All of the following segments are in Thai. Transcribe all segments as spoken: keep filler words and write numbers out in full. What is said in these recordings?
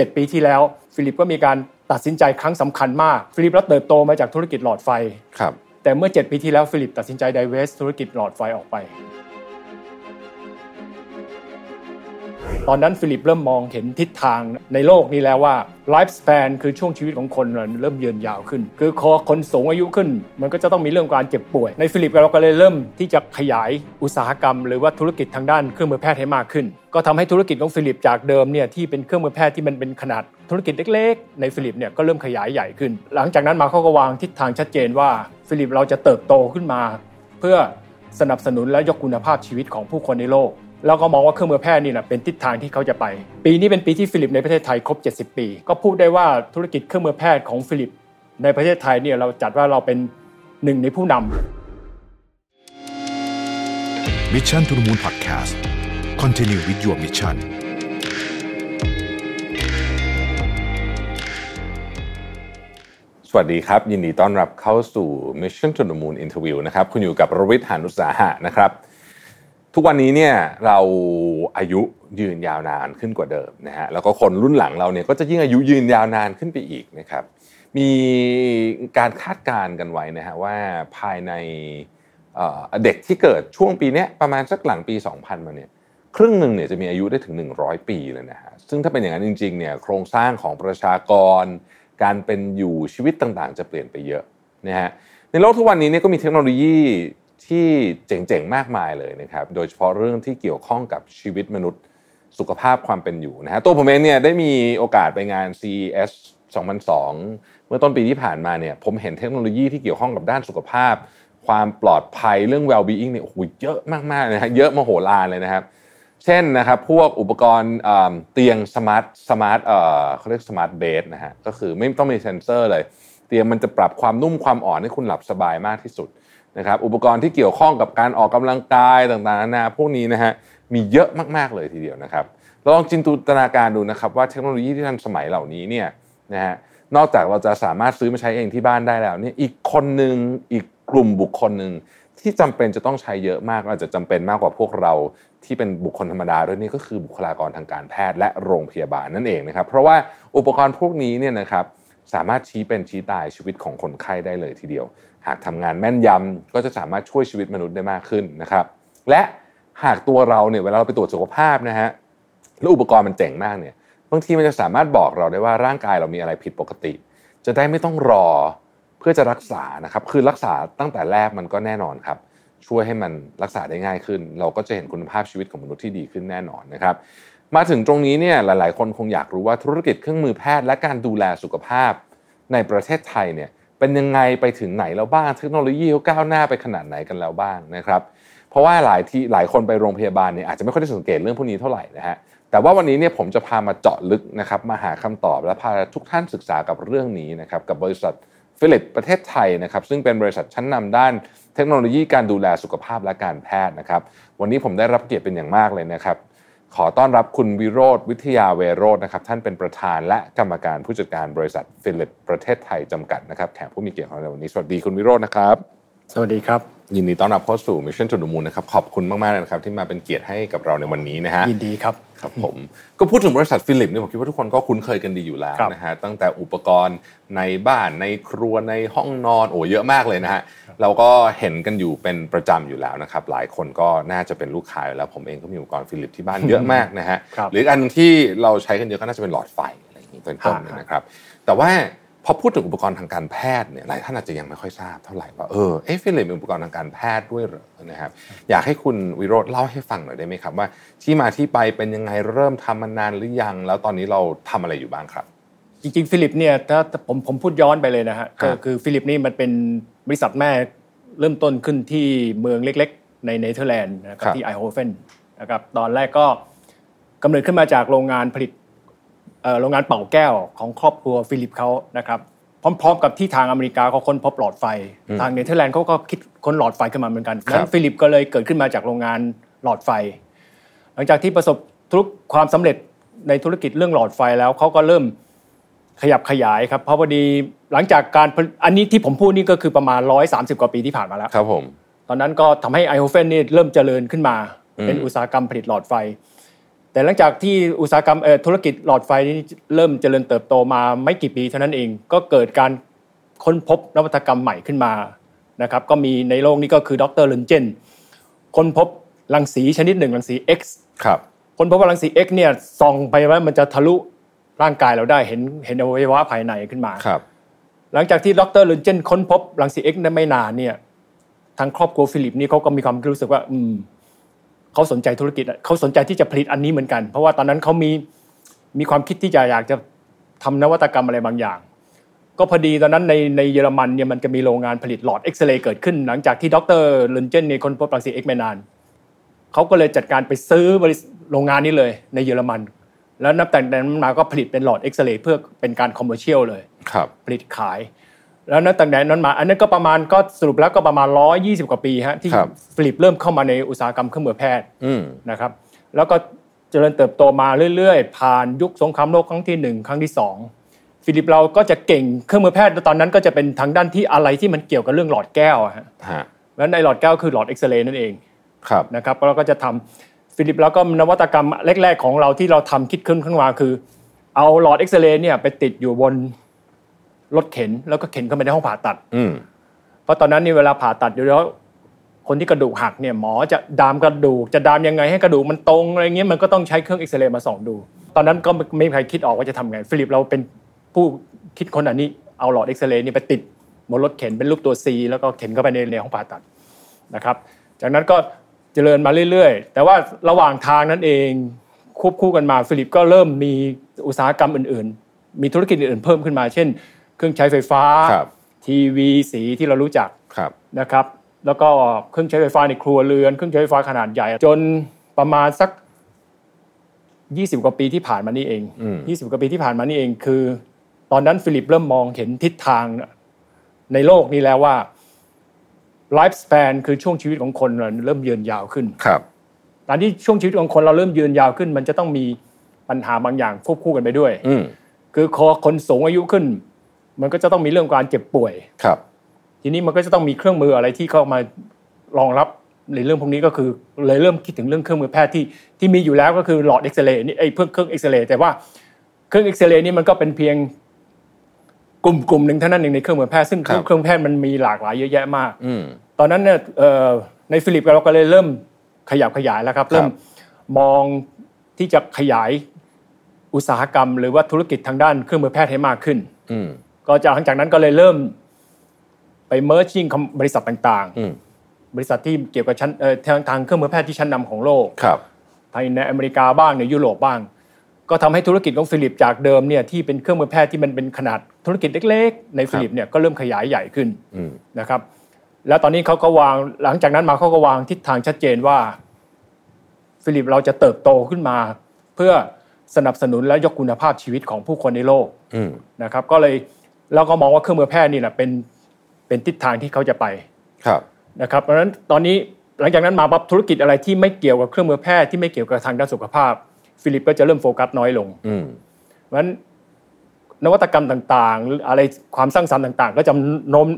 เจ็ดปีที่แล้วฟิลิปก็มีการตัดสินใจครั้งสำคัญมากฟิลิปรับเติบโตมาจากธุรกิจหลอดไฟครับแต่เมื่อเจ็ดปีที่แล้วฟิลิปตัดสินใจไดเวสธุรกิจหลอดไฟออกไปตอนนั้นฟิลิปเริ่มมองเห็นทิศทางในโลกนี้แล้วว่าไลฟ์สแปนคือช่วงชีวิตของคนเริ่มยืนยาวขึ้นคือพอคนสูงอายุขึ้นมันก็จะต้องมีเรื่องการเจ็บป่วยในฟิลิปเราก็เลยเริ่มที่จะขยายอุตสาหกรรมหรือว่าธุรกิจทางด้านเครื่องมือแพทย์ให้มากขึ้นก็ทำให้ธุรกิจของฟิลิปจากเดิมเนี่ยที่เป็นเครื่องมือแพทย์ที่มันเป็นขนาดธุรกิจเล็กๆในฟิลิปเนี่ยก็เริ่มขยายใหญ่ขึ้นหลังจากนั้นมาเขาก็วางทิศทางชัดเจนว่าฟิลิปเราจะเติบโตขึ้นมาเพื่อสนับสนุนและยกคุณภาพชีวิตของผู้คนในโลกแล้วก็มองว่าเครื่องมือแพทย์นี่นะเป็นทิศทางที่เขาจะไปปีนี้เป็นปีที่ฟิลิปในประเทศไทยครบเจ็ดสิบปีก็พูดได้ว่าธุรกิจเครื่องมือแพทย์ของฟิลิปในประเทศไทยเนี่ยเราจัดว่าเราเป็นหนึ่งในผู้นำ Mission to the Moon Podcast Continue with your missionสวัสดีครับยินดีต้อนรับเข้าสู่ Mission to the Moon Interview นะครับคุณอยู่กับรวิทย์ หาญอุตสาหะนะครับทุกวันนี้เนี่ยเราอายุยืนยาวนานขึ้นกว่าเดิมนะฮะแล้วก็คนรุ่นหลังเราเนี่ยก็จะยิ่งอายุยืนยาวนานขึ้นไปอีกนะครับมีการคาดการณ์กันไว้นะฮะว่าภายในเอ่อเด็กที่เกิดช่วงปีเนี้ยประมาณสักหลังปีสองพันมาเนี่ยครึ่งนึงเนี่ยจะมีอายุได้ถึงหนึ่งร้อยปีเลยนะฮะซึ่งถ้าเป็นอย่างนั้นจริงๆเนี่ยโครงสร้างของประชากรการเป็นอยู่ชีวิตต่างๆจะเปลี่ยนไปเยอะนะฮะในโลกทุกวันนี้เนี่ยก็มีเทคโนโลยีที่เจ๋งๆมากมายเลยนะครับโดยเฉพาะเรื่องที่เกี่ยวข้องกับชีวิตมนุษย์สุขภาพความเป็นอยู่นะฮะตัวผมเองเนี่ยได้มีโอกาสไปงาน ซี อี เอส สองพันยี่สิบสองเมื่อต้นปีที่ผ่านมาเนี่ยผมเห็นเทคโนโลยีที่เกี่ยวข้องกับด้านสุขภาพความปลอดภัยเรื่อง well-being เนี่ยโอ้โหเยอะมากๆนะฮะเยอะมโหฬารเลยนะครับเช่นนะครับพวกอุปกรณ์เตียงสมาร์ทสมาร์ทเอ่อเขาเรียกสมาร์ทเบดนะฮะก็คือไม่ต้องมีเซ็นเซอร์เลยเตียงมันจะปรับความนุ่มความอ่อนให้คุณหลับสบายมากที่สุดนะครับอุปกรณ์ที่เกี่ยวข้องกับการออกกำลังกายต่างๆนานาพวกนี้นะฮะมีเยอะมากๆเลยทีเดียวนะครับลองจินตนาการดูนะครับว่าเทคโนโลยีที่ทันสมัยเหล่านี้เนี่ยนะฮะนอกจากเราจะสามารถซื้อมาใช้เองที่บ้านได้แล้วเนี่ยอีกคนนึงอีกกลุ่มบุคคลนึงที่จำเป็นจะต้องใช้เยอะมากอาจจะจำเป็นมากกว่าพวกเราที่เป็นบุคคลธรรมดาด้วยนี่ก็คือบุคลากรทางการแพทย์และโรงพยาบาลนั่นเองนะครับเพราะว่าอุปกรณ์พวกนี้เนี่ยนะครับสามารถชี้เป็นชี้ตายชีวิตของคนไข้ได้เลยทีเดียวหากทำงานแม่นยำก็จะสามารถช่วยชีวิตมนุษย์ได้มากขึ้นนะครับและหากตัวเราเนี่ยเวลาเราไปตรวจสุขภาพนะฮะแล้วอุปกรณ์มันเจ๋งมากเนี่ยบางทีมันจะสามารถบอกเราได้ว่าร่างกายเรามีอะไรผิดปกติจะได้ไม่ต้องรอเพื่อจะรักษานะครับคือรักษาตั้งแต่แรกมันก็แน่นอนครับช่วยให้มันรักษาได้ง่ายขึ้นเราก็จะเห็นคุณภาพชีวิตของมนุษย์ที่ดีขึ้นแน่นอนนะครับมาถึงตรงนี้เนี่ยหลายๆคนคงอยากรู้ว่าธุรกิจเครื่องมือแพทย์และการดูแลสุขภาพในประเทศไทยเนี่ยเป็นยังไงไปถึงไหนแล้วบ้างเทคโนโลยีเขาก้าวหน้าไปขนาดไหนกันแล้วบ้างนะครับเพราะว่าหลายที่หลายคนไปโรงพยาบาลเนี่ยอาจจะไม่ค่อยได้สังเกตเรื่องพวกนี้เท่าไหร่นะฮะแต่ว่าวันนี้เนี่ยผมจะพามาเจาะลึกนะครับมาหาคำตอบและพาทุกท่านศึกษากับเรื่องนี้นะครับกับบริษัทฟิลิปประเทศไทยนะครับซึ่งเป็นบริษัทชั้นนำด้านเทคโนโลยีการดูแลสุขภาพและการแพทย์นะครับวันนี้ผมได้รับเกียรติเป็นอย่างมากเลยนะครับขอต้อนรับคุณวิโรจน์วิทยาเวโรจน์นะครับท่านเป็นประธานและกรรมการผู้จัดการบริษัทฟิลิปประเทศไทยจำกัดนะครับแขกผู้มีเกียรติของเราวันนี้สวัสดีคุณวิโรจน์นะครับสวัสดีครับยินดีต้อนรับเข้าสู่ Mission to the Moon นะครับขอบคุณมากๆนะครับที่มาเป็นเกียรติให้กับเราในวันนี้นะฮะยินดีครับครับผมก็พูดถึงบริษัทฟิลิปเนี่ยผมคิดว่าทุกคนก็คุ้นเคยกันดีอยู่แล้วนะฮะตั้งแต่อุปกรณ์ในบ้านในครัวในห้องนอนโอ้เยอะมากเลยนะฮะเราก็เห็นกันอยู่เป็นประจำอยู่แล้วนะครับหลายคนก็น่าจะเป็นลูกค้าแล้วผมเองก็มีอุปกรณ์ฟิลิปที่บ้านเยอะมากนะฮะหรืออันที่เราใช้กันเยอะก็น่าจะเป็นหลอดไฟอะไรอย่างนี้เป็นต้นนะครับแต่ว่าพอพูดถึงอุปกรณ์ทางการแพทย์เนี่ยหลายท่านอาจจะยังไม่ค่อยทราบเท่าไหร่ว่าเออเอ๊ะฟิลิปมีอุปกรณ์ทางการแพทย์ด้วยเหรอนะครับอยากให้คุณวิโรจน์เล่าให้ฟังหน่อยได้ไหมครับว่าที่มาที่ไปเป็นยังไงเริ่มทำมานานหรือยังแล้วตอนนี้เราทำอะไรอยู่บ้างครับจริงๆฟิลิปเนี่ยถ้าผมผมพูดย้อนไปเลยนะฮะก็คือฟิลิปนี่มันเป็นบริษัทแม่เริ่มต้นขึ้นที่เมืองเล็กๆในเนเธอร์แลนด์นะครับที่ไอโฮเฟนนะครับตอนแรกก็กำเนิดขึ้นมาจากโรงงานผลิตโรงงานเป่าแก้วของครอบครัวฟิลิปเขานะครับพร้อมๆกับที่ทางอเมริกาเขาค้นพบหลอดไฟทางเนเธอร์แลนด์เขาก็คิดค้นหลอดไฟขึ้นมาเหมือนกันนั้นฟิลิปก็เลยเกิดขึ้นมาจากโรงงานหลอดไฟหลังจากที่ประสบทุกความสำเร็จในธุรกิจเรื่องหลอดไฟแล้วเขาก็เริ่มขยับขยายครับเพราะพอดีหลังจากการอันนี้ที่ผมพูดนี่ก็คือประมาณหนึ่งร้อยสามสิบกว่าปีที่ผ่านมาแล้วครับผมตอนนั้นก็ทำให้ไอโฮเฟนนี่เริ่มเจริญขึ้นมาเป็นอุตสาหกรรมผลิตหลอดไฟ แต่หลังจากที่อุตสาหกรรมธุรกิจหลอดไฟนี้เริ่มเจริญเติบโตมาไม่กี่ปีเท่านั้นเองก็เกิดการค้นพบนวัตกรรมใหม่ขึ้นมานะครับก็มีในโลกนี้ก็คือดร.เรนเจนค้นพบรังสีชนิดหนึ่งรังสี X ครับค้นพบว่ารังสี X เนี่ยส่องไปว่ามันจะทะลุร่างกายเราได้เห็นเห็นอวัยวะภายในขึ้นมาครับหลังจากที่ดร.เรนเจนค้นพบรังสี X ได้ไม่นานเนี่ยทางครอบครัวฟิลิปนี่เขาก็มีความรู้สึกว่าอืมเขาสนใจธุรกิจเขาสนใจที่จะผลิตอันนี้เหมือนกันเพราะว่าตอนนั้นเขามีมีความคิดที่จะอยากจะทำนวัตกรรมอะไรบางอย่างก็พอดีตอนนั้นในในเยอรมันเนี่ยมันจะมีโรงงานผลิตหลอดเอ็กซเรย์เกิดขึ้นหลังจากที่ดร.เรนเจนเนี่ยค้นพบรังสี X ไม่นานเขาก็เลยจัดการไปซื้อโรงงานนี้เลยในเยอรมันแล้วนับแต่นั้นมาก็ผลิตเป็นหลอดเอ็กซเรย์เพื่อเป็นการคอมเมอร์เชียลเลยครับผลิตขายแล้วนับแต่นั้นมาอันนั้นก็ประมาณก็สรุปแล้วก็ประมาณหนึ่งร้อยยี่สิบกว่าปีฮะที่ฟิลิปเริ่มเข้ามาในอุตสาหกรรมเครื่องมือแพทย์นะครับแล้วก็เจริญเติบโตมาเรื่อยๆผ่านยุคสงครามโลกครั้งที่หนึ่งครั้งที่สองฟิลิปเราก็จะเก่งเครื่องมือแพทย์ตอนนั้นก็จะเป็นทางด้านที่อะไรที่มันเกี่ยวกับเรื่องหลอดแก้วฮะแล้วในหลอดแก้วคือหลอดเอ็กซเรย์นั่นเองครับนะครับเราก็จะทำฟิลิปแล้วก็นวัตกรรมแรกๆของเราที่เราทำคิดขึ้นขึ้นมาคือเอาหลอดเอ็กซเรย์เนี่ยไปติดอยู่บนรถเข็นแล้วก็เข็นเข้าไปในห้องผ่าตัดเพราะตอนนั้นนี่เวลาผ่าตัดอยู่แล้วคนที่กระดูกหักเนี่ยหมอจะดามกระดูกจะดามยังไงให้กระดูกมันตรงอะไรเงี้ยมันก็ต้องใช้เครื่องเอ็กซเรย์มาส่องดูตอนนั้นก็ไม่มีใครคิดออกว่าจะทำไงฟิลิปเราเป็นผู้คิดคนอันนี้เอาหลอดเอ็กซเรย์นี่ไปติดบนรถเข็นเป็นรูปตัว ซี แล้วก็เข็นเข้าไปในในห้องผ่าตัดนะครับจากนั้นก็เจริญมาเรื่อยๆแต่ว่าระหว่างทางนั้นเองควบคู่กันมาฟิลิปก็เริ่มมีอุตสาหกรรมอื่นๆมีธุรกิจอื่นๆเพิ่มขึ้นมาเช่นเครื่องใช้ไฟฟ้าทีวีสีที่เรารู้จักนะครับแล้วก็เครื่องใช้ไฟฟ้าในครัวเรือนเครื่องใช้ไฟฟ้าขนาดใหญ่จนประมาณสักยี่สิบกว่าปีที่ผ่านมานี่เองยี่สิบกว่าปีที่ผ่านมานี่เองคือตอนนั้นฟิลิปเริ่มมองเห็นทิศทางในโลกนี้แล้วว่าไลฟ์สแปนคือช่วงชีวิตของคนเริ่มยืนยาวขึ้นครับการที่ช่วงชีวิตของคนเราเริ่มยืนยาวขึ้นมันจะต้องมีปัญหาบางอย่างควบคู่กันไปด้วยคือพอคนสูงอายุขึ้นมันก็จะต้องมีเรื่องการเจ็บป่วยครับทีนี้มันก็จะต้องมีเครื่องมืออะไรที่เข้ามารองรับในเรื่องพวกนี้ก็คือเลยเริ่มคิดถึงเรื่องเครื่องมือแพทย์ที่ที่มีอยู่แล้วก็คือหลอดเอ็กซเรย์นี่ไอ้เพิ่งเครื่องเอ็กซเรย์แต่ว่าเครื่องเอ็กซเรย์นี่มันก็เป็นเพียงกลุ่มๆนึงเท่านั้นเองในเครื่องมือแพทย์ซึ่งเครื่องแพทย์มันมีหลากหลายเยอะแยะมากตอนนั้นเนี่ยในฟิลิปเราก็เลยเริ่มขยับขยายแล้วครับเริ่มมองที่จะขยายอุตสาหกรรมหรือว่าธุรกิจทางด้านเครื่องมือแพทย์ให้มากขึ้นก็จากหลังจากนั้นก็เลยเริ่มไป merging บริษัทต่างๆบริษัทที่เกี่ยวกับชั้นทางทางเครื่องมือแพทย์ที่ชั้นนำของโลกไทยในอเมริกาบ้างในยุโรปบ้างก็ทำให้ธุรกิจของฟิลิปจากเดิมเนี่ยที่เป็นเครื่องมือแพทย์ที่มันเป็นขนาดธุรกิจเล็กๆในฟิลิปเนี่ยก็เริ่มขยายใหญ่ขึ้นนะครับแล้วตอนนี้เขาก็วางหลังจากนั้นมาเขาก็วางทิศทางชัดเจนว่าฟิลิปเราจะเติบโตขึ้นมาเพื่อสนับสนุนและยกคุณภาพชีวิตของผู้คนในโลกนะครับก็เลยเราก็มองว่าเครื่องมือแพทย์นี่แหละเป็นเป็นทิศทางที่เขาจะไปครับนะครับเพราะฉะนั้นตอนนี้หลังจากนั้นมาปั๊บธุรกิจอะไรที่ไม่เกี่ยวกับเครื่องมือแพทย์ที่ไม่เกี่ยวกับทางด้านสุขภาพฟิลิปก็จะเริ่มโฟกัสน้อยลงอืมเพราะฉะนั้นนวัตกรรมต่างๆอะไรความสร้างสรรค์ต่างๆก็จะโน้ม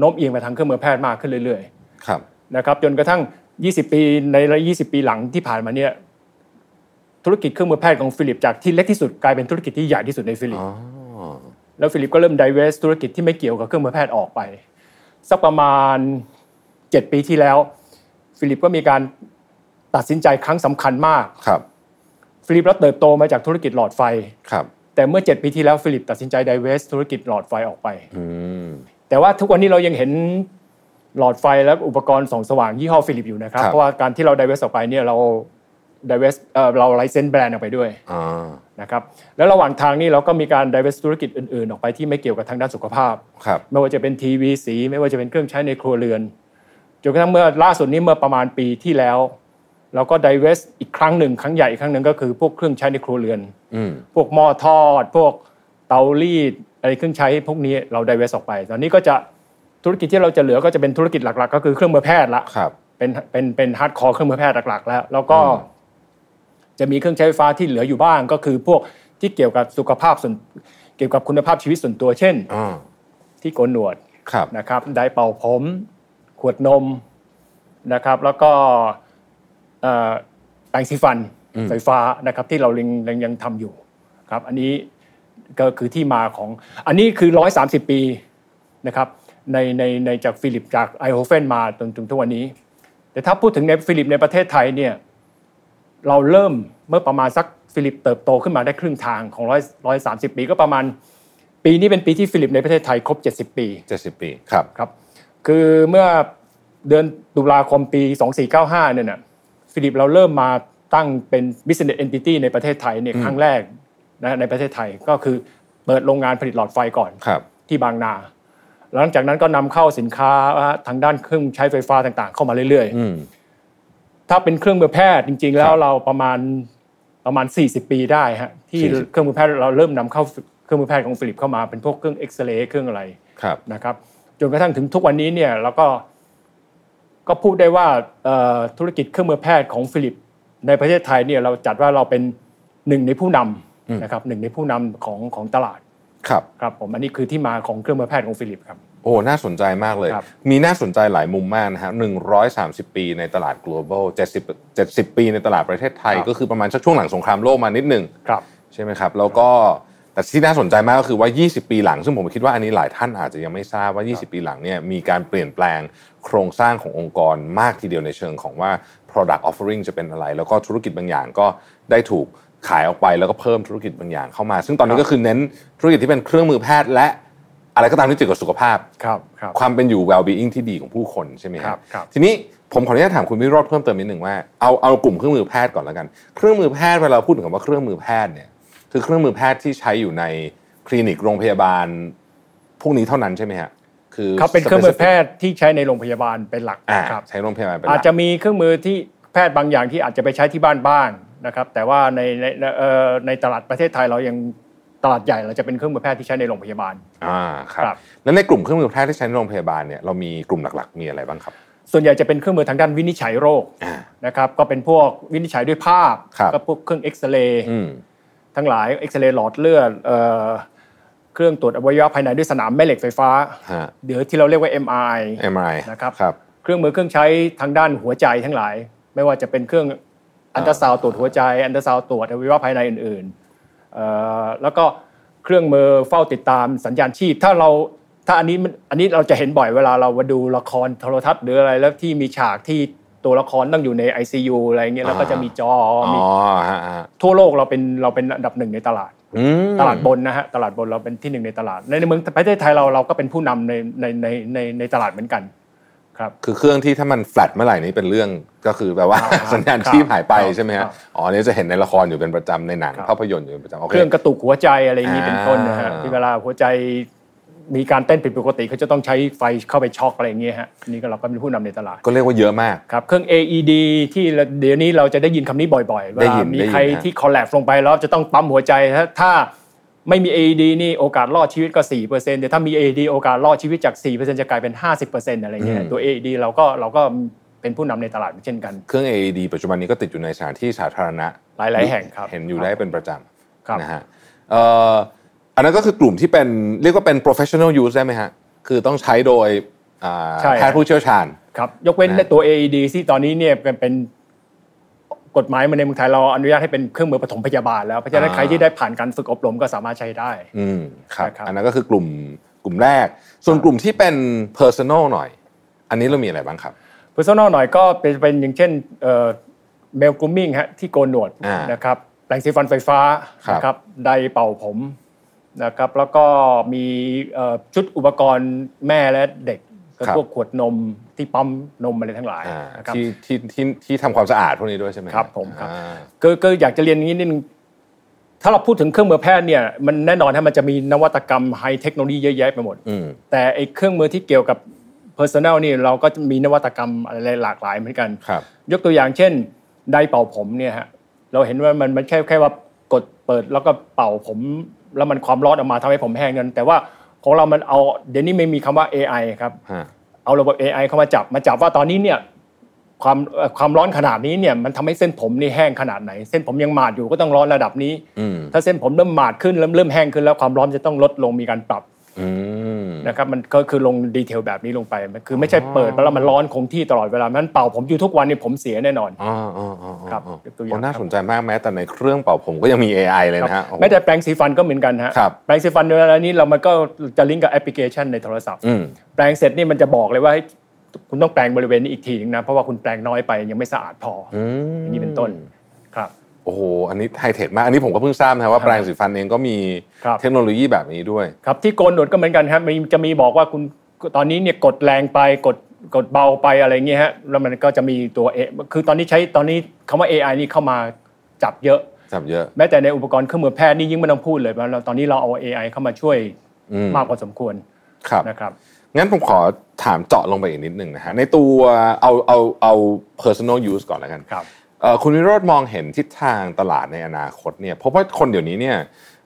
โน้มเอียงไปทางเครื่องมือแพทย์มากขึ้นเรื่อยๆครับนะครับจนกระทั่งยี่สิบปีในระยะยี่สิบปีหลังที่ผ่านมาเนี่ยธุรกิจเครื่องมือแพทย์ของฟิลิปจากที่เล็กที่สุดกลายเป็นธุรกิจที่ใหญ่ที่สุดในฟิลิปแล้วฟิลิปก็เริ่มไดเวสธุรกิจที่ไม่เกี่ยวกับเครื่องมือแพทย์ออกไปสักประมาณเจ็ดปีที่แล้วฟิลิปก็มีการตัดสินใจครั้งสำคัญมากครับฟิลิปแล้วเติบโตมาจากธุรกิจหลอดไฟครับแต่เมื่อเจ็ดปีที่แล้วฟิลิปตัดสินใจไดเวสธุรกิจหลอดไฟออกไปแต่ว่าทุกวันนี้เรายังเห็นหลอดไฟและอุปกรณ์ส่องสว่างยี่ห้อฟิลิปอยู่นะครับเพราะว่าการที่เราไดเวสออกไปเนี่ยเราdivest เอ่อเราไลเซนส์แบรนด์ออกไปด้วยอ่านะครับแล้วระหว่างทางนี้เราก็มีการ divest ธุรกิจอื่นๆออกไปที่ไม่เกี่ยวกับทางด้านสุขภาพครับไม่ว่าจะเป็นทีวีสีไม่ว่าจะเป็นเครื่องใช้ในครัวเรือนจนกระทั่งเมื่อล่าสุดนี้เมื่อประมาณปีที่แล้วเราก็ divest อีกครั้งหนึ่งครั้งใหญ่อีกครั้งหนึ่งก็คือพวกเครื่องใช้ในครัวเรือนอืมพวกหม้อทอดพวกเตารีดอะไรเครื่องใช้พวกนี้เรา divest ออกไปตอนนี้ก็จะธุรกิจที่เราจะเหลือก็จะเป็นธุรกิจหลักๆก็คือเครื่องมือแพทย์ละครับเป็นเป็นเป็นฮาร์ดคอร์เครื่องมือแพทย์หลักๆแล้วแล้วก็จะมีเครื่องใช้ไฟฟ้าที่เหลืออยู่บ้างก็คือพวกที่เกี่ยวกับสุขภาพส่วนเกี่ยวกับคุณภาพชีวิตส่วนตัวเช่นที่โกนหนวดนะครับไดร์เป่าผมขวดนมนะครับแล้วก็แต่งสีฟัน ไฟฟ้านะครับที่เรายังยังทำอยู่ครับอันนี้ก็คือที่มาของอันนี้คือหนึ่งร้อยสามสิบปีนะครับในในในจากฟิลิปจากไอโฮเฟนมาจนถึงทุกวันนี้แต่ถ้าพูดถึงในฟิลิปในประเทศไทยเนี่ยเราเริ่มเมื่อประมาณสักฟิลิปเติบโตขึ้นมาได้ครึ่งทางของหนึ่งร้อยสามสิบปีก็ประมาณปีนี้เป็นปีที่ฟิลิปในประเทศไทยครบเจ็ดสิบปีเจ็ดสิบปีครับครับคือเมื่อเดือนตุลาคมปีสองพันสี่ร้อยเก้าสิบห้าเนี่ยน่ะฟิลิปเราเริ่มมาตั้งเป็น business entity ในประเทศไทยเนี่ยครั้งแรกนะในประเทศไทยก็คือเปิดโรงงานผลิตหลอดไฟก่อนที่บางนาหลังจากนั้นก็นำเข้าสินค้าทางด้านเครื่องใช้ไฟฟ้าต่างๆเข้ามาเรื่อยๆถ้าเป็นเครื่องมือแพทย์จริงๆแล้วเราประมาณประมาณสี่สิบปีได้ฮะที่เครื่องมือแพทย์เราเริ่มนำเข้าเครื่องมือแพทย์ของฟิลิปเข้ามาเป็นพวกเครื่องเอ็กซเรย์เครื่องอะไรนะครับจนกระทั่งถึงทุกวันนี้เนี่ยเราก็ก็พูดได้ว่าธุรกิจเครื่องมือแพทย์ของฟิลิปในประเทศไทยเนี่ยเราจัดว่าเราเป็นหนึ่งในผู้นำนะครับหนึ่งในผู้นำของของตลาดครับครับผมอันนี้คือที่มาของเครื่องมือแพทย์ของฟิลิปครับโอ้น่าสนใจมากเลยมีน่าสนใจหลายมุมมากนะฮะหนึ่งร้อยสามสิบปีในตลาด global เจ็ดสิบ เจ็ดสิบปีในตลาดประเทศไทยก็คือประมาณช่วงหลังสงครามโลกมานิดนึงครับใช่ไหมครับแล้วก็แต่ที่น่าสนใจมากก็คือว่ายี่สิบปีหลังซึ่งผมคิดว่าอันนี้หลายท่านอาจจะยังไม่ทราบว่ายี่สิบปีหลังเนี่ยมีการเปลี่ยนแปลงโครงสร้างขององค์กรมากทีเดียวในเชิงของว่า product offering จะเป็นอะไรแล้วก็ธุรกิจบางอย่างก็ได้ถูกขายออกไปแล้วก็เพิ่มธุรกิจบางอย่างเข้ามาซึ่งตอนนี้ก็คือเน้นธุรกิจที่เป็นเครื่องมือแพทย์และอะไรก็ตามที่เกี่ยวกับสุขภาพครับความเป็นอยู่ well-being ที่ดีของผู้คนใช่ไหมครับทีนี้ผมขออนุญาตถามคุณวิโรจน์เพิ่มเติมนิดนึงว่าเอาเอากลุ่มเครื่องมือแพทย์ก่อนแล้วกันเครื่องมือแพทย์เวลาพูดถึงคำว่าเครื่องมือแพทย์เนี่ยคือเครื่องมือแพทย์ที่ใช้อยู่ในคลินิกโรงพยาบาลพวกนี้เท่านั้นใช่ไหมฮะคือครับเป็นเครื่องมือแพทย์ที่ใช้ในโรงพยาบาลเป็นหลักครับใช้โรงพยาบาลเป็นหลักอาจจะมีเครื่องมือที่แพทย์บางอย่างที่อาจจะไปใช้ที่บ้านบ้างนะครับแต่ว่าในในเอ่อในตลาดประเทศไทยเรายังตลาดใหญ่เราจะเป็นเครื่องมือแพทย์ที่ใช้ในโรงพยาบาลอ่าครับแล้วในกลุ่มเครื่องมือแพทย์ที่ใช้ในโรงพยาบาลเนี่ยเรามีกลุ่มหลักๆมีอะไรบ้างครับส่วนใหญ่จะเป็นเครื่องมือทางด้านวินิจฉัยโรคนะครับก็เป็นพวกวินิจฉัยด้วยภาพก็พวกเครื่องเอ็กซเรย์ทั้งหลายเอ็กซเรย์หลอดเลือดเอ่อเครื่องตรวจอวัยวะภายในด้วยสนามแม่เหล็กไฟฟ้าหรือที่เราเรียกว่า เอ็ม อาร์ ไอ เอ็ม อาร์ ไอ นะครับเครื่องมือเครื่องใช้ทางด้านหัวใจทั้งหลายไม่ว่าจะเป็นเครื่องอันตราซาวด์ตรวจหัวใจอันตราซาวด์ตรวจอวัยวะภายในอื่นๆเอ่อแล้วก็เครื่องมือเฝ้าติดตามสัญญาณชีพถ้าเราถ้าอันนี้อันนี้เราจะเห็นบ่อยเวลาเรามาดูละครโทรทัศน์หรืออะไรแล้วที่มีฉากที่ตัวละครต้องอยู่ใน ไอ ซี ยู อะไรเงี้ยแล้วก็จะมีจอมีทั่วโลกเราเป็นเราเป็นอันดับหนึ่งในตลาดตลาดบนนะฮะตลาดบนเราเป็นที่หนึ่งในตลาดในเมืองประเทศไทยเราเราก็เป็นผู้นำในในในในในตลาดเหมือนกันครับคือเครื่องที่ถ้ามันแฟลตเมื่อไหร่นี้เป็นเรื่องก็คือแบบว่าสัญญาณชีพหายไปใช่ไหมฮะอ๋อเนี่ยจะเห็นในละครอยู่เป็นประจำในหนังภาพยนตร์อยู่เป็นประจำเครื่องกระตุกหัวใจอะไรอย่างนี้เป็นต้นนะฮะที่เวลาหัวใจมีการเต้นผิดปกติเขาจะต้องใช้ไฟเข้าไปช็อคอะไรอย่างเงี้ยฮะนี่ก็เราก็เป็นผู้นำในตลาดก็เรียกว่าเยอะมากครับเครื่อง เอ อี ดี ที่เดี๋ยวนี้เราจะได้ยินคำนี้บ่อยๆว่ามีใครที่คอลแลปลงไปแล้วจะต้องปั๊มหัวใจถ้าไม่มี เอ อี ดี นี่โอกาสรอดชีวิตก็ สี่เปอร์เซ็นต์ แต่ถ้ามี เอ อี ดี โอกาสรอดชีวิตจาก สี่เปอร์เซ็นต์ จะกลายเป็น ห้าสิบเปอร์เซ็นต์ อะไรเงี้ยตัว เอ อี ดี เราก็เราก็เป็นผู้นำในตลาดเช่นกันเครื่อง เอ อี ดี ปัจจุบันนี้ก็ติดอยู่ในสถานที่สาธารณะหลายๆแห่งครับเห็นอยู่ได้เป็นประจำนะฮะเอ่ออันนั้นก็คือกลุ่มที่เป็นเรียกว่าเป็น professional use ได้ไหมฮะคือต้องใช้โดยแพทย์ผู้เชี่ยวชาญครับยกเว้นในตัว เอ อี ดี ที่ตอนนี้เนี่ยเป็นกฎหมายในเมืองไทยเราอนุญาตให้เป็นเครื่องมือปฐมพยาบาลแล้วเพราะฉะนั้นใครที่ได้ผ่านการฝึกอบรมก็สามารถใช้ได้อืมครับอันนั้นก็คือกลุ่มกลุ่มแรกส่วนกลุ่มที่เป็น personal หน่อยอันนี้เรามีอะไรบ้างครับ personal หน่อยก็เป็นเป็นอย่างเช่นเอ่อ male grooming ฮะที่โกนหนวดนะครับแปรงสีฟันไฟฟ้านะครับไดร์เป่าผมนะครับแล้วก็มีชุดอุปกรณ์แม่และเด็กก็พวกขวดนมที่ปั๊มนมอะไรทั้งหลายนะครับที่ที่ที่ที่ทำความสะอาดพวกนี้ด้วยใช่ไหมครับผมครับก็ก็อยากจะเรียนอย่างนี้นิดนึงถ้าเราพูดถึงเครื่องมือแพทย์เนี่ยมันแน่นอนฮะมันจะมีนวัตกรรมไฮเทคโนโลยีเยอะแยะไปหมดแต่ไอ้เครื่องมือที่เกี่ยวกับ personal นี่เราก็มีนวัตกรรมอะไรหลากหลายเหมือนกันยกตัวอย่างเช่นไดร์เป่าผมเนี่ยฮะเราเห็นว่ามันมันแค่แค่ว่ากดเปิดแล้วก็เป่าผมแล้วมันความร้อนออกมาทำให้ผมแห้งนั่นแต่ว่าของเรามันเอาเดี๋ยวนี้ไม่มีคำว่า เอ ไอ ครับเอาระบบ เอ ไอ เข้ามาจับมาจับว่าตอนนี้เนี่ยความความร้อนขนาดนี้เนี่ยมันทำให้เส้นผมนี่แห้งขนาดไหนเส้นผมยังหมาดอยู่ก็ต้องร้อนระดับนี้ถ้าเส้นผมเริ่มหมาดขึ้นเริ่มเริ่มแห้งขึ้นแล้วความร้อนจะต้องลดลงมีการปรับ นะครับมันก็คือลงดีเทลแบบนี้ลงไปคือไม่ใช่เปิดแล้วมันร้อนคงที่ตลอดเวลานั้นเป่าผมอยู่ทุกวันนี่ผมเสียแน่นอนอ๋อๆๆครับตัวอย่างน่าสนใจมากแม้แต่ในเครื่องเป่าผมก็ยังมี เอ ไอ เลยนะฮะแม้แต่แปรงสีฟันก็เหมือนกันฮะแปรงสีฟันเนี่ยแล้วนี้เรามันก็จะลิงก์กับแอปพลิเคชันในโทรศัพท์แปรงเสร็จนี่มันจะบอกเลยว่าคุณต้องแปรงบริเวณนี้อีกทีนึงนะเพราะว่าคุณแปรงน้อยไปยังไม่สะอาดพออย่างนี้เป็นต้นครับโอ้โหอันนี้ไฮเทคมากอันนี้ผมก็เพิ่งทราบนะว่าแปรงสีฟันเองก็มีเทคโนโลยีแบบนี้ด้วยครับที่โกนหนวดก็เหมือนกันครับมันจะมีบอกว่าคุณตอนนี้เนี่ยกดแรงไปกดกดเบาไปอะไรอย่างเงี้ยฮะแล้วมันก็จะมีตัวเอคือตอนนี้ใช้ตอนนี้คำว่า เอ ไอ นี่เข้ามาจับเยอะจับเยอะแม้แต่ในอุปกรณ์เครื่องมือแพทย์นี่ยิ่งไม่ต้องพูดเลยว่าเราตอนนี้เราเอา เอ ไอ เข้ามาช่วยมากพอสมควรนะครับงั้นผมขอถามเจาะลงไปอีกนิดนึงนะฮะในตัวเอาเอาเอา personal use ก่อนแล้วกันครับเอ่อคุณวิโรจน์มองเห็นทิศทางตลาดในอนาคตเนี่ยเพราะว่าคนเดี๋ยวนี้เนี่ย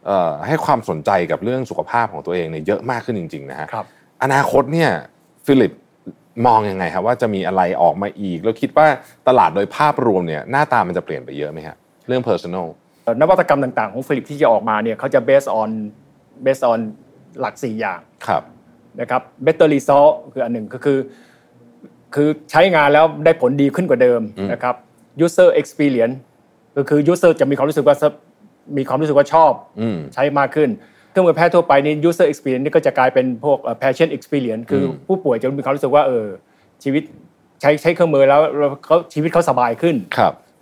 เอ่อให้ความสนใจกับเรื่องสุขภาพของตัวเองเนี่ยเยอะมากขึ้นจริงๆนะฮะครับอนาคตเนี่ยฟิลิปมองยังไงครับว่าจะมีอะไรออกมาอีกแล้วคิดว่าตลาดโดยภาพรวมเนี่ยหน้าตามันจะเปลี่ยนไปเยอะมั้ยฮะเรื่อง personal นวัตกรรมต่างๆของฟิลิปที่จะออกมาเนี่ยเขาจะ based on based on หลักสี่อย่างครับนะครับ better result คืออันหนึ่งก็คือคือใช้งานแล้วได้ผลดีขึ้นกว่าเดิมนะครับ user experience ก็คือ user จะมีความรู้สึกว่ามีความรู้สึกว่าชอบใช้มากขึ้นเครื่องมือแพทย์ทั่วไปนี่ user experience นี่ก็จะกลายเป็นพวก patient experience คือผู้ป่วยจะมีความรู้สึกว่าเออชีวิตใช้ใช้เครื่องมือแล้วเขาชีวิตเขาสบายขึ้น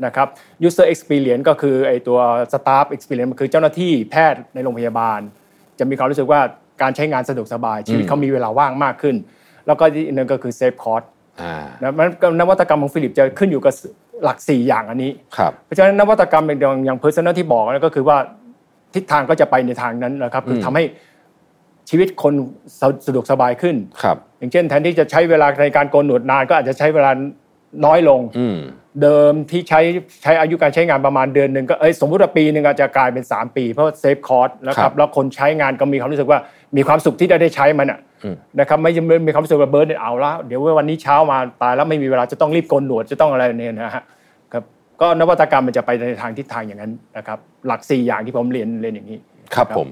นะครับ user experience ก็คือไอตัว staff experience มันคือเจ้าหน้าที่แพทย์ในโรงพยาบาลจะมีความรู้สึกว่าการใช้งานสะดวกสบายชีวิตเขามีเวลาว่างมากขึ้นแล้วก็อีกนึงก็คือเซฟคอสต์นะมันนวัตกรรมของฟิลิปจะขึ้นอยู่กับหลักสี่อย่างอันนี้เพราะฉะนั้นนวัตกรรมอย่าง personal ที่บอกก็คือว่าทิศทางก็จะไปในทางนั้นนะครับคือทำให้ชีวิตคนสะดวกสบายขึ้นอย่างเช่นแทนที่จะใช้เวลาในการโกนหนวดนานก็อาจจะใช้เวลาน้อยลงเดิมที่ใช้ใช้อายุการใช้งานประมาณเดือนนึงก็เอ้ยสมมุติว่าปีนึงอาจจะกลายเป็นสามปีเพราะเซฟคอสต์นะครับแล้วคนใช้งานก็มีความรู้สึกว่ามีความสุขที่ได้ได้ใช้มันน่ะนะครับไม่มีความรู้สึกว่าเบิร์นเอาละเดี๋ยววันนี้เช้ามาตายแล้วไม่มีเวลาจะต้องรีบโกนหนวดจะต้องอะไรเนี่ยนะฮะครับก็นวัตกรรมมันจะไปในทางทิศทางอย่างนั้นนะครับหลักสี่อย่างที่ผมเรียนเรียนอย่างนี้ครับผม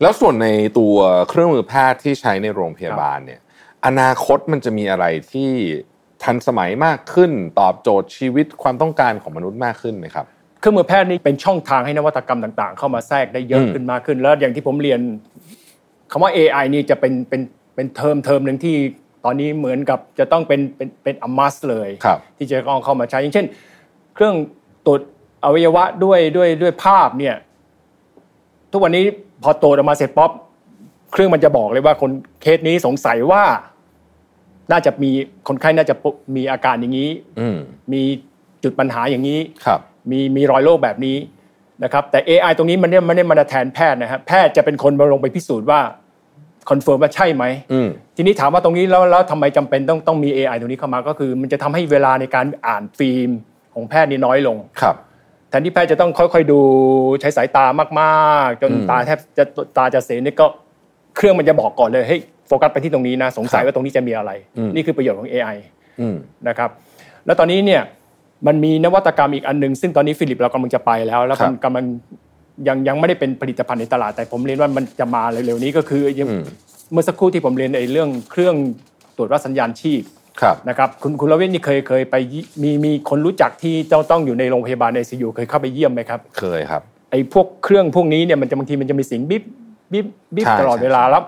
แล้วส่วนในตัวเครื่องมือแพทย์ที่ใช้ในโรงพยาบาลเนี่ยอนาคตมันจะมีอะไรที่ทันสมัยมากขึ้นตอบโจทย์ชีวิตความต้องการของมนุษย์มากขึ้นไหมครับเครื่องมือแพทย์นี่เป็นช่องทางให้นวัตกรรมต่างๆเข้ามาแทรกได้เยอะขึ้นมากขึ้นแล้วอย่างที่ผมเรียนคำว่า เอ ไอ นี่จะเป็นเป็นเป็นเทอมเทอมนึงที่ตอนนี้เหมือนกับจะต้องเป็นเป็นเป็นอมัสเลยที่จะต้องเข้ามาใช้อย่างเช่นเครื่องตรวจอวัยวะด้วยด้วยด้วยภาพเนี่ยทุกวันนี้พอตรวจออกมาเสร็จป๊อปเครื่องมันจะบอกเลยว่าคนเคสนี้สงสัยว่าน่าจะมีคนไข้น่าจะมีอาการอย่างนี้มีจุดปัญหาอย่างนี้มีมีรอยโรคแบบนี้นะครับแต่ เอ ไอ ตรงนี้มันเนี่ยมันเนี่ยมันจะแทนแพทย์นะครับแพทย์จะเป็นคนมาลงไปพิสูจน์ว่าคอนเฟิร์มว่าใช่ไหมทีนี้ถามว่าตรงนี้แล้วแล้วทำไมจำเป็นต้องต้องมี เอ ไอ ตรงนี้เข้ามาก็คือมันจะทำให้เวลาในการอ่านฟิล์มของแพทย์นี่น้อยลงแทนที่แพทย์จะต้องค่อยๆดูใช้สายตามากๆจนตาแทบจะตาจะเสียนี่ก็เครื่องมันจะบอกก่อนเลยเฮ้ยโฟกัสไปที่ตรงนี้นะสงสัยว่าตรงนี้จะมีอะไรนี่คือประโยชน์ของ เอ ไอ นะครับแล้วตอนนี้เนี่ยมันมีนวัตกรรมอีกอันนึงซึ่งตอนนี้ฟิลิปเรากำลังจะไปแล้วแล้วมันกำลังยังยังไม่ได้เป็นผลิตภัณฑ์ในตลาดแต่ผมเรียนว่ามันจะมาเร็วๆนี้ก็คือเมื่อสักครู่ที่ผมเรียนไอ้เรื่องเครื่องตรวจวัดสัญญาณชีพนะครับคุณคุณลเวนนี่เคยเคยไปมีมีคนรู้จักที่ต้องต้องอยู่ในโรงพยาบาลใน ไอ ซี ยู เคยเข้าไปเยี่ยมไหมครับเคยครับไอ้พวกเครื่องพวกนี้เนี่ยมันจะบางทีมันจะมีเสียงบิ๊บบิ๊บบิ๊บตลอดเวลาแล้ว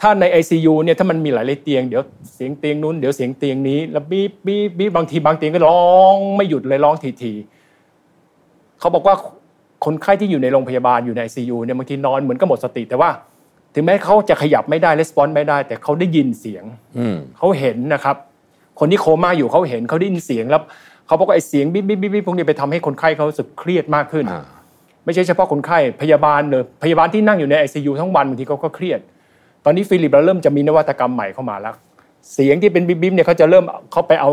ถ้าใน ไอ ซี ยู เนี่ยถ้ามันมีหลายเตียงเดี๋ยวเสียงเตียงนู้นเดี๋ยวเสียงเตียงนี้แล้วบีบบีบบีบบางทีบางเตียงก็ร้องไม่หยุดเลยร้องทีๆเขาบอกว่าคนไข้ที่อยู่ในโรงพยาบาลอยู่ใน ไอ ซี ยู เนี่ยบางทีนอนเหมือนก็หมดสติแต่ว่าถึงแม้เขาจะขยับไม่ได้รีสปอนส์ไม่ได้แต่เขาได้ยินเสียงเขาเห็นนะครับคนที่โคม่าอยู่เขาเห็นเขาได้ยินเสียงแล้วเขาบอกว่าไอ้เสียงบีบบีบบีบพวกนี้ไปทำให้คนไข้เขารู้สึกเครียดมากขึ้นไม่ใช่เฉพาะคนไข้พยาบาลเลยพยาบาลที่นั่งอยู่ใน ไอ ซี ยู ทั้งวันบางทีเขาก็เครียดตอนนี้ฟิลิปเราเริ่มจะมีนวัตกรรมใหม่เข้ามาแล้วเสียงที่เป็นบิ๊บๆเนี่ยเขาจะเริ่มเขาไปเอา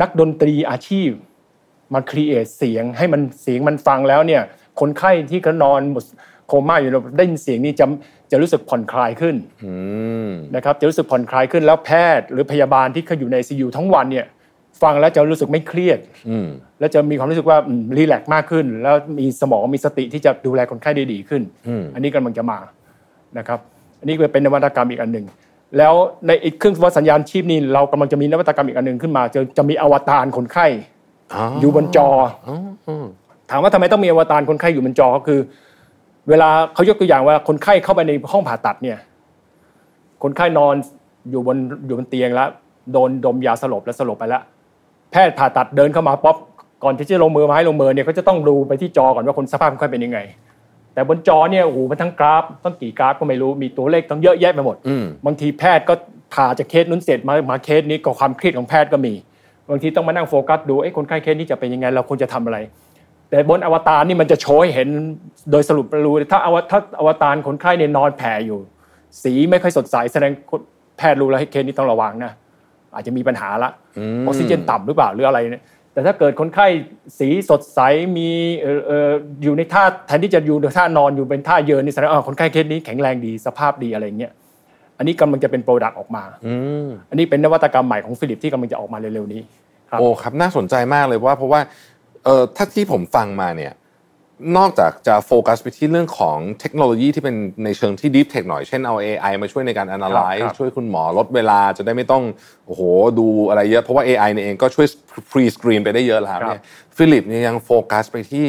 นักดนตรีอาชีพมาครีเอทเสียงให้มันเสียงมันฟังแล้วเนี่ยคนไข้ที่เขานอนหมดโคม่าอยู่ได้ยินเสียงนี้จะจะรู้สึกผ่อนคลายขึ้นนะครับจะรู้สึกผ่อนคลายขึ้นแล้วแพทย์หรือพยาบาลที่เขาอยู่ใน ไอ ซี ยู ทั้งวันเนี่ยฟังแล้วจะรู้สึกไม่เครียดแล้วจะมีความรู้สึกว่ารีแลกซ์มากขึ้นแล้วมีสมองมีสติที่จะดูแลคนไข้ได้ดีขึ้นอันนี้กำลังจะมานะครับ อันนี้ก็เป็นนวัตกรรมอีกอันนึงแล้วในอีกเครื่องวัดสัญญาณชีพนี่เรากำลังจะมีนวัตกรรมอีกอันนึงขึ้นมาจะจะมีอวตารคนไข้อยู่บนจอถามว่าทำไมต้องมีอวตารคนไข้อยู่บนจอก็คือเวลาเขายกตัวอย่างว่าคนไข้เข้าไปในห้องผ่าตัดเนี่ยคนไข้นอนอยู่บนอยู่บนเตียงแล้วโดนดมยาสลบแล้วสลบไปแล้วแพทย์ผ่าตัดเดินเข้ามาป๊อปก่อนที่จะลงมือไม้ลงมือเนี่ยเขาจะต้องดูไปที่จอก่อนว่าคนสภาพคนไข้เป็นยังไงแต่บนจอเนี่ยโอ้โหมันทั้งกราฟต้องกี่กราฟก็ไม่รู้มีตัวเลขต้องเยอะแยะไปหมดบางทีแพทย์ก็ผ่าจากเคสนู้นเสร็จมามาเคสนี้ก็ความเครียดของแพทย์ก็มีบางทีต้องมานั่งโฟกัสดูไอ้คนไข้เคสนี้จะเป็นยังไงเราควรจะทำอะไรแต่บนอวตารนี่มันจะโชว์ให้เห็นโดยสรุปรู้ถ้าอวถ้าอวตารคนไข้เนี่ยนอนแผ่อยู่สีไม่ค่อยสดใสแสดงแพทย์รู้แล้วให้เคสนี้ต้องระวังนะอาจจะมีปัญหาละออกซิเจนต่ำหรือเปล่าหรืออะไรเนี่ยแต่ถ้าเกิดคนไข้สีสดใสมีเอ่อเอ่ออยู่ในท่าแทนที่จะอยู่ในท่านอนอยู่เป็นท่าเยือนนี่แสดงว่าคนไข้เคสนี้แข็งแรงดีสภาพดีอะไรเงี้ยอันนี้กำลังจะเป็นโปรดักต์ออกมาอันนี้เป็นนวัตกรรมใหม่ของฟิลิปที่กำลังจะออกมาเร็วๆนี้โอ้ครับน่าสนใจมากเลยว่าเพราะว่าเอ่อถ้าที่ผมฟังมาเนี่ยนอกจากจะโฟกัสไปที่เรื่องของเทคโนโลยีที่เป็นในเชิงที่ deep tech หน่อยเช่นเอา เอ ไอ มาช่วยในการ analyze ช่วยคุณหมอลดเวลาจะได้ไม่ต้องโอ้โหดูอะไรเยอะเพราะว่า เอ ไอ เนี่ยเองก็ช่วย pre screen ไปได้เยอะแล้วเนี่ยฟิลิปเนี่ยยังโฟกัสไปที่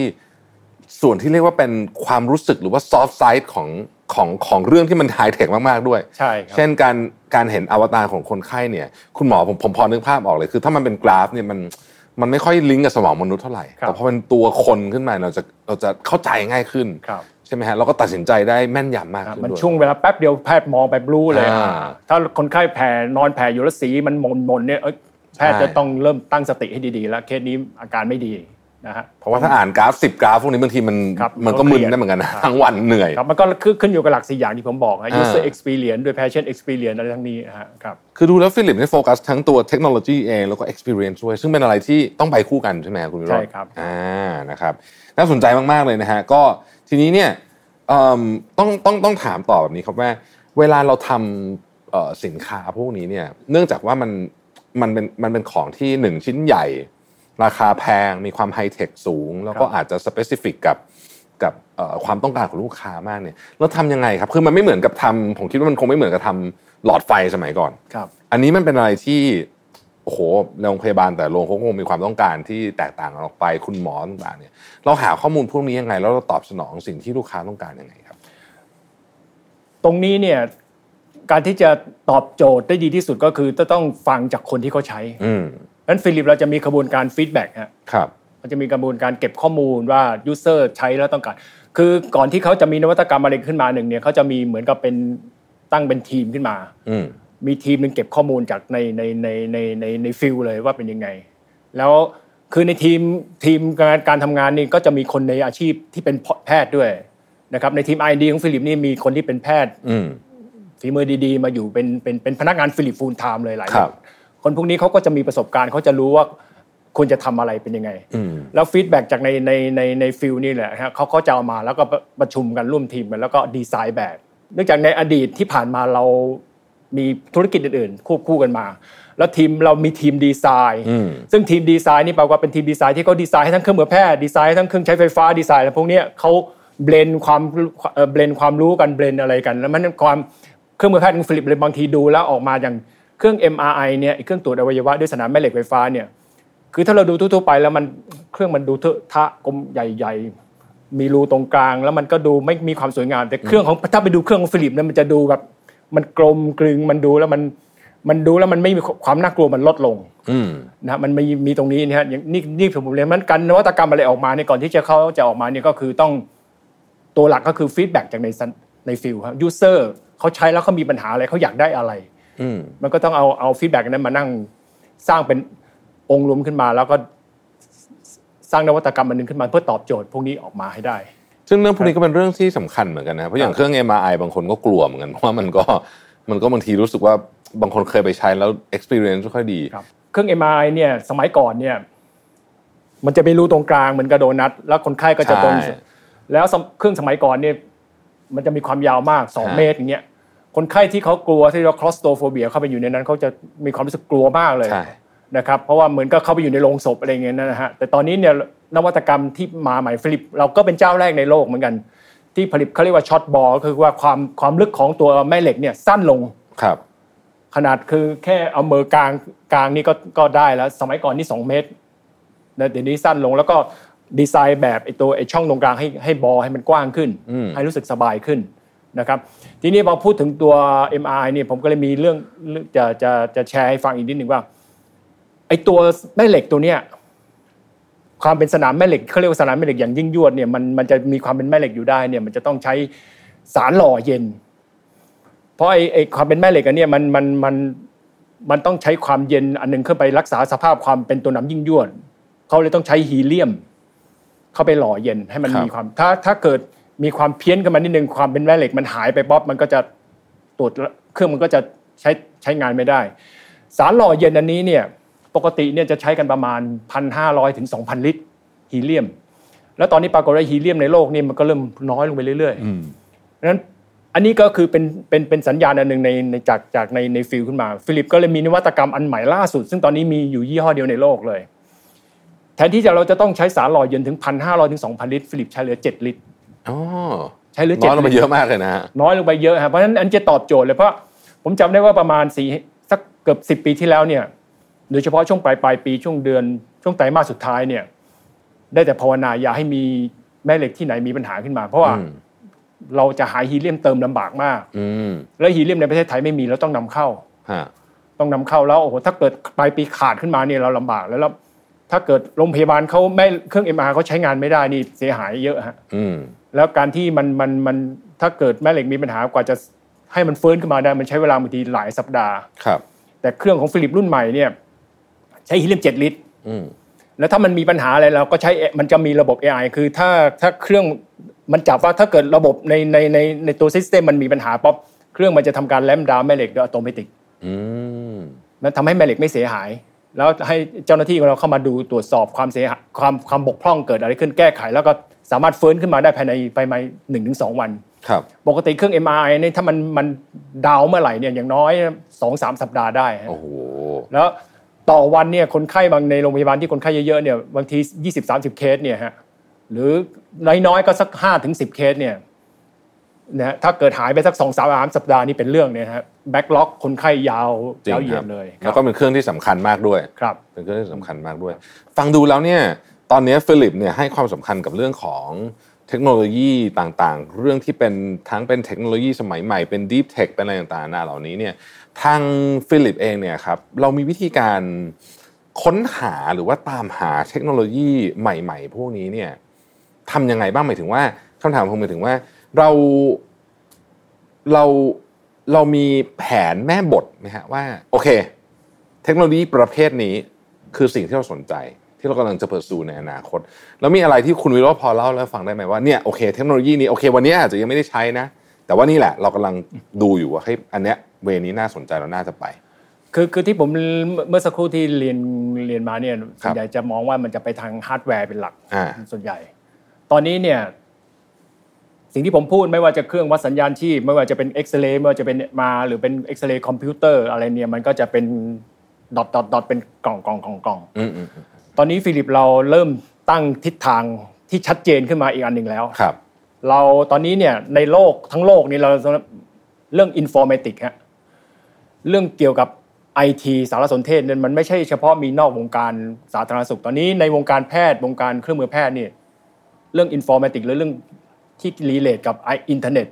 ส่วนที่เรียกว่าเป็นความรู้สึกหรือว่า soft side ของของของเรื่องที่มันไฮเทคมากๆด้วยใช่ครับเช่นการการเห็นอวตารของคนไข้เนี่ยคุณหมอผมผมพอนึกภาพออกเลยคือถ้ามันเป็นกราฟเนี่ยมันมันไม่ค่อยลิงก์กับสมองมนุษย์เท่าไหร่แต่พอเป็นตัวคนขึ้นมาเราจะเราจะเข้าใจง่ายขึ้นใช่ไหมฮะเราก็ตัดสินใจได้แม่นยำมากขึ้นมันช่วงเวลาแป๊บเดียวแพทย์มองไปรู้เลยถ้าคนไข้แผ่นอนแผ่อยู่แล้วสีมันหม่นๆเนี่ยแพทย์จะต้องเริ่มตั้งสติให้ดีๆแล้วเคสนี้อาการไม่ดีนะฮะเพราะว่าถ้าอ่านกราฟสิบกราฟพวกนี้บางทีมันมันก็มึนได้เหมือนกันทั้งวันเหนื่อยครับมันก็ขึ้นอยู่กับหลักสี่อย่างที่ผมบอกฮะ user experience ด้วย patient experience อะไรทั้งนี้ฮะครับคือดูแล้วฟิลิปเนี่ยโฟกัสทั้งตัวเทคโนโลยีเองแล้วก็ experience ด้วยซึ่งเป็นอะไรที่ต้องไปคู่กันใช่ไหมคุณวิโรจน์ใช่ครับอ่านะครับน่าสนใจมากๆเลยนะฮะก็ทีนี้เนี่ยเอ่อต้องต้องต้องถามต่อแบบนี้ครับว่าเวลาเราทำเอ่อสินค้าพวกนี้เนี่ยเนื่องจากว่ามันมันเป็นมันเป็นของที่หนึ่งชิ้นใหญ่ราคาแพงมีความไฮเทคสูงแล้วก็อาจจะสเปซิฟิกกับกับความต้องการของลูกค้ามากเนี่ยแล้วทำยังไงครับคือมันไม่เหมือนกับทำผมคิดว่ามันคงไม่เหมือนกับทำหลอดไฟสมัยก่อนอันนี้มันเป็นอะไรที่โอ้โหโรงพยาบาลแต่โรงเขาคงมีความต้องการที่แตกต่างกันออกไปคุณหมอต่างๆเนี่ยเราหาข้อมูลพวกนี้ยังไงแล้วเราตอบสนองสิ่งที่ลูกค้าต้องการยังไงครับตรงนี้เนี่ยการที่จะตอบโจทย์ได้ดีที่สุดก็คือต้องฟังจากคนที่เขาใช้นั้นฟิลิปเราจะมีกระบวนการฟีดแบ็กฮะครับมันจะมีกระบวนการเก็บข้อมูลว่ายูเซอร์ใช้แล้วต้องการคือก่อนที่เขาจะมีนวัตกรรมอะไรขึ้นมาหนึ่งเนี่ยเขาจะมีเหมือนกับเป็นตั้งเป็นทีมขึ้นมามีทีมนึงเก็บข้อมูลจากในในในในในในฟิลเลยว่าเป็นยังไงแล้วคือในทีมทีมการการทำงานนี่ก็จะมีคนในอาชีพที่เป็นแพทย์ด้วยนะครับในทีม ไอ ดี ของฟิลิปนี่มีคนที่เป็นแพทย์ฝีมือดีๆมาอยู่เป็นเป็นเป็นพนักงานฟิลิปฟูลไทม์เลยหลายคนคนพวกนี้เขาก็จะมีประสบการณ์เขาจะรู้ว่าควรจะทำอะไรเป็นยังไงแล้วฟีดแบ็กจากในในในในฟิลนี่แหละฮะเขาเขาจะเอามาแล้วก็ประชุมกันร่วมทีมกันแล้วก็ดีไซน์แบบเนื่องจากในอดีตที่ผ่านมาเรามีธุรกิจอื่นๆควบคู่กันมาแล้วทีมเรามีทีมดีไซน์ซึ่งทีมดีไซน์นี่แปลว่าเป็นทีมดีไซน์ที่เขาดีไซน์ให้ทั้งเครื่องมือแพทย์ดีไซน์ทั้งเครื่องใช้ไฟฟ้าดีไซน์อะไรพวกนี้เขาเบลนความเบลนความรู้กันเบลนอะไรกันแล้วมันความเครื่องมือแพทย์ของฟิลิปเลยบางทีดูแล้วออกมาอย่างเครื่อง เอ็ม อาร์ ไอ เนี่ยเครื่องตรวจอวัยวะด้วยสนามแม่เหล็กไฟฟ้าเนี่ยคือถ้าเราดูทั่วๆไปแล้วมันเครื่องมันดูทะทะกลมใหญ่ๆมีรูตรงกลางแล้วมันก็ดูไม่มีความสวยงามแต่เครื่องของถ้าไปดูเครื่องของฟิลิปเนี่ยมันจะดูแบบมันกลมกลึงมันดูแล้วมันมันดูแล้วมันไม่มีความน่ากลัวมันลดลงนะมันมีมีตรงนี้นะฮะอย่างนี่นี่ผมเรียนมันกันนวัตกรรมอะไรออกมาเนี่ยก่อนที่จะเขาจะออกมาเนี่ยก็คือต้องตัวหลักก็คือฟีดแบ็กจากในในฟิลครับยูเซอร์เขาใช้แล้วเขามีปัญหาอะไรเขาอยากได้อะไรมันก็ต้องเอาเอาฟีดแบ็กนั้นมานั่งสร้างเป็นองค์รวมขึ้นมาแล้วก็สร้างนวัตกรรมอันนึงขึ้นมาเพื่อตอบโจทย์พวกนี้ออกมาให้ได้ซึ่งเรื่องพวกนี้ก็เป็นเรื่องที่สำคัญเหมือนกันนะเพราะอย่างเครื่อง เอ็ม อาร์ ไอ บางคนก็กลัวเหมือนกันเพราะว่ามันก็มันก็บางทีรู้สึกว่าบางคนเคยไปใช้แล้ว experience ไม่ค่อยดีเครื่อง เอ็ม อาร์ ไอ เนี่ยสมัยก่อนเนี่ยมันจะไม่รู้ตรงกลางเหมือนกระโดนัทแล้วคนไข้ก็จะตรงแล้วเครื่องสมัยก่อนเนี่ยมันจะมีความยาวมากสองเมตรอย่างเงี้ยคนไข้ที่เขากลัวที่เราคลอสโตโฟเบียเข้าไปอยู่ในนั้นเขาจะมีความรู้สึกกลัวมากเลยนะครับเพราะว่าเหมือนก็เข้าไปอยู่ในโรงศพอะไรเงี้ยนะฮะแต่ตอนนี้เนี่ยนวัตกรรมที่มาใหม่ฟิลิปเราก็เป็นเจ้าแรกในโลกเหมือนกัน ที่ผลิตเขาเรียกว่าช็อตบอลก็คือว่าความความลึกของตัวแม่เหล็กเนี่ยสั้นลงครับขนาดคือแค่เอามือกลางกลางนี่ก็ก็ได้แล้วสมัยก่อนนี่สองเมตรนะเดี๋ยวนี้สั้นลงแล้วก็ดีไซน์แบบไอ้ตัวไอ้ช่องตรงกลางให้ให้บอลให้มันกว้างขึ้นให้รู้สึกสบายขึ้นนะครับทีนี้พอพูดถึงตัว เอ็ม อาร์ ไอ เนี่ยผมก็เลยมีเรื่องจะจะจะแชร์ให้ฟังอีกนิดนึงว่าไอ้ตัวแม่เหล็กตัวเนี้ยความเป็นสนามแม่เหล็กเค้าเรียกว่าสนามแม่เหล็กอย่างยิ่งยวดเนี่ยมันมันจะมีความเป็นแม่เหล็กอยู่ได้เนี่ยมันจะต้องใช้สารหล่อเย็นเพราะไอ้ไอ้ความเป็นแม่เหล็กอันเนี้ยมันมันมันมันต้องใช้ความเย็นอันนึงเข้าไปรักษาสภาพความเป็นตัวหนามยิ่งยวดเค้าเลยต้องใช้ฮีเลียมเข้าไปหล่อเย็นให้มันมีความถ้าถ้าเกิดมีความเพี้ยนขึ้นมานิดนึงความเป็นแม่เหล็กมันหายไปป๊อบมันก็จะตรวจเครื่องมันก็จะใช้ใช้งานไม่ได้สารหล่อเย็นอันนี้เนี่ยปกติเนี่ยจะใช้กันประมาณ หนึ่งพันห้าร้อย ถึง สองพัน ลิตรฮีเลียมแล้วตอนนี้ปรากฏว่าฮีเลียมในโลกนี่มันก็เริ่มน้อยลงไปเรื่อยๆเพราะฉะนั้นอันนี้ก็คือเป็นเป็นเป็นสัญญาณอันนึงในในจากจากในในฟิลขึ้นมาฟิลิปก็เลยมีนวัตกรรมอันใหม่ล่าสุดซึ่งตอนนี้มีอยู่ยี่ห้อเดียวในโลกเลยแทนที่จะเราจะต้องใช้สารหล่อเย็นถึง หนึ่งพันห้าร้อย ถึง สองพัน ลิตรฟิลิปใช้เหลือเจ็ดลิตรอ๋อใช้เหลือเจ็ดลิตรน้อยลงไปเยอะมากเลยนะฮะน้อยลงไปเยอะฮะเพราะฉะนั้นอันจะตอบโจทย์เลยเพราะผมจำได้ว่าประมาณสี่สักเกือบสิบปีที่แล้วเนี่ยโดยเฉพาะช่วงปลายปลายปีช่วงเดือนช่วงไตรมาสสุดท้ายเนี่ยได้แต่ภาวนาอย่าให้มีแม่เหล็กที่ไหนมีปัญหาขึ้นมาเพราะว่าเราจะหาฮีเลียมเติมลำบากมากแล้วฮีเลียมในประเทศไทยไม่มีเราต้องนำเข้าต้องนำเข้าแล้วโอ้โหถ้าเกิดปลายปีขาดขึ้นมาเนี่ยเราลำบากแล้วถ้าเกิดโรงพยาบาลเขาไม่เครื่อง เอ็ม อาร์ เขาใช้งานไม่ได้นี่เสียหายเยอะฮะแล้วการที่มันมันมันถ้าเกิดแม่เหล็กมีปัญหากว่าจะให้มันฟื้นขึ้นมาได้มันใช้เวลาบางทีหลายสัปดาห์แต่เครื่องของฟิลิปรุ่นใหม่เนี่ยใช้ฮีเลียมเจ็ดลิตรแล้วถ้ามันมีปัญหาอะไรเราก็ใช้มันจะมีระบบ เอ ไอ คือถ้าถ้าเครื่องมันจับว่าถ้าเกิดระบบในในในในตัวซิสเต็มมันมีปัญหาป๊อปเครื่องมันจะทำการแลมดาวแม่เหล็กโดยอัตโนมัติมันทำให้แม่เหล็กไม่เสียหายแล้วให้เจ้าหน้าที่ของเราเข้ามาดูตรวจสอบความเสียหายความความบกพร่องเกิดอะไรขึ้นแก้ไขแล้วก็สามารถฟื้นขึ้นมาได้ภายในภายในหนึ่งถึงสองวันครับปกติเครื่อง เอ็ม อาร์ ไอ เนี่ยถ้ามันมันดาวเมื่อไหร่เนี่ยอย่างน้อย สองถึงสาม สัปดาห์ได้โอ้โหแล้วต่อวันเนี่ยคนไข้บางในโรงพยาบาลที่คนไข้เยอะๆเนี่ยบางทียี่สิบ สามสิบเคสเนี่ยฮะหรือน้อยๆก็สักห้าถึงสิบเคสเนี่ยนะฮะถ้าเกิดหายไปสัก สองถึงสาม สัปดาห์นี่เป็นเรื่องเนี่ยฮะแบ็คล็อกคนไข้ยาวยาวเหยียดเลยแล้วก็เป็นเครื่องที่สำคัญมากด้วยครับเป็นเครื่องที่สำคัญมากด้วยฟังดูแล้วเนี่ยตอนนี้ฟิลิปเนี่ยให้ความสำคัญกับเรื่องของเทคโนโลยีต่างๆเรื่องที่เป็นทั้งเป็นเทคโนโลยีสมัยใหม่เป็น Deep Tech เป็นอะไรต่างๆนานาเหล่านี้เนี่ยทางฟิลิปเองเนี่ยครับเรามีวิธีการค้นหาหรือว่าตามหาเทคโนโลยีใหม่ๆพวกนี้เนี่ยทำยังไงบ้างหมายถึงว่าคำถามผมหมายถึงว่าเราเราเรามีแผนแม่บทไหมฮะว่าโอเคเทคโนโลยีประเภทนี้คือสิ่งที่เราสนใจที่เรากำลังจะเปิดสู่ในอนาคตแล้วมีอะไรที่คุณวิโรจน์พอเล่าแล้วฟังได้ไหมว่าเนี่ยโอเคเทคโนโลยีนี้โอเควันนี้อาจจะยังไม่ได้ใช้นะแต่ว่านี่แหละเรากำลังดูอยู่ว่าเฮ้ยอันเนี้ยเวนี้น่าสนใจเราน่าจะไปคือคือที่ผมเมื่อสักครู่ที่เรียนเรียนมาเนี่ยส่วนใหญ่จะมองว่ามันจะไปทางฮาร์ดแวร์เป็นหลักส่วนใหญ่ตอนนี้เนี่ยสิ่งที่ผมพูดไม่ว่าจะเครื่องวัดสัญญาณชีพไม่ว่าจะเป็นเอ็กซเรย์ไม่ว่าจะเป็นมาหรือเป็นเอ็กซเรย์คอมพิวเตอร์อะไรเนี่ยมันก็จะเป็นดอทดอทดอทเป็นกล่องกล่องกล่องกล่องตอนนี้ฟิลิปเราเริ่มตั้งทิศทางที่ชัดเจนขึ้นมาอีกอันนึงแล้วครับเราตอนนี้เนี่ยในโลกทั้งโลกนี้เราเรื่องอินฟอร์เมติกฮะเรื่องเกี่ยวกับ ไอ ที สารสนเทศเนี่ยมันไม่ใช่เฉพาะมีนอกวงการสาธารณสุขตอนนี้ในวงการแพทย์วงการเครื่องมือแพทย์นี่เรื่องอินฟอร์เมติกหรือเรื่องที่รีเลทกับอินเทอร์เน็ต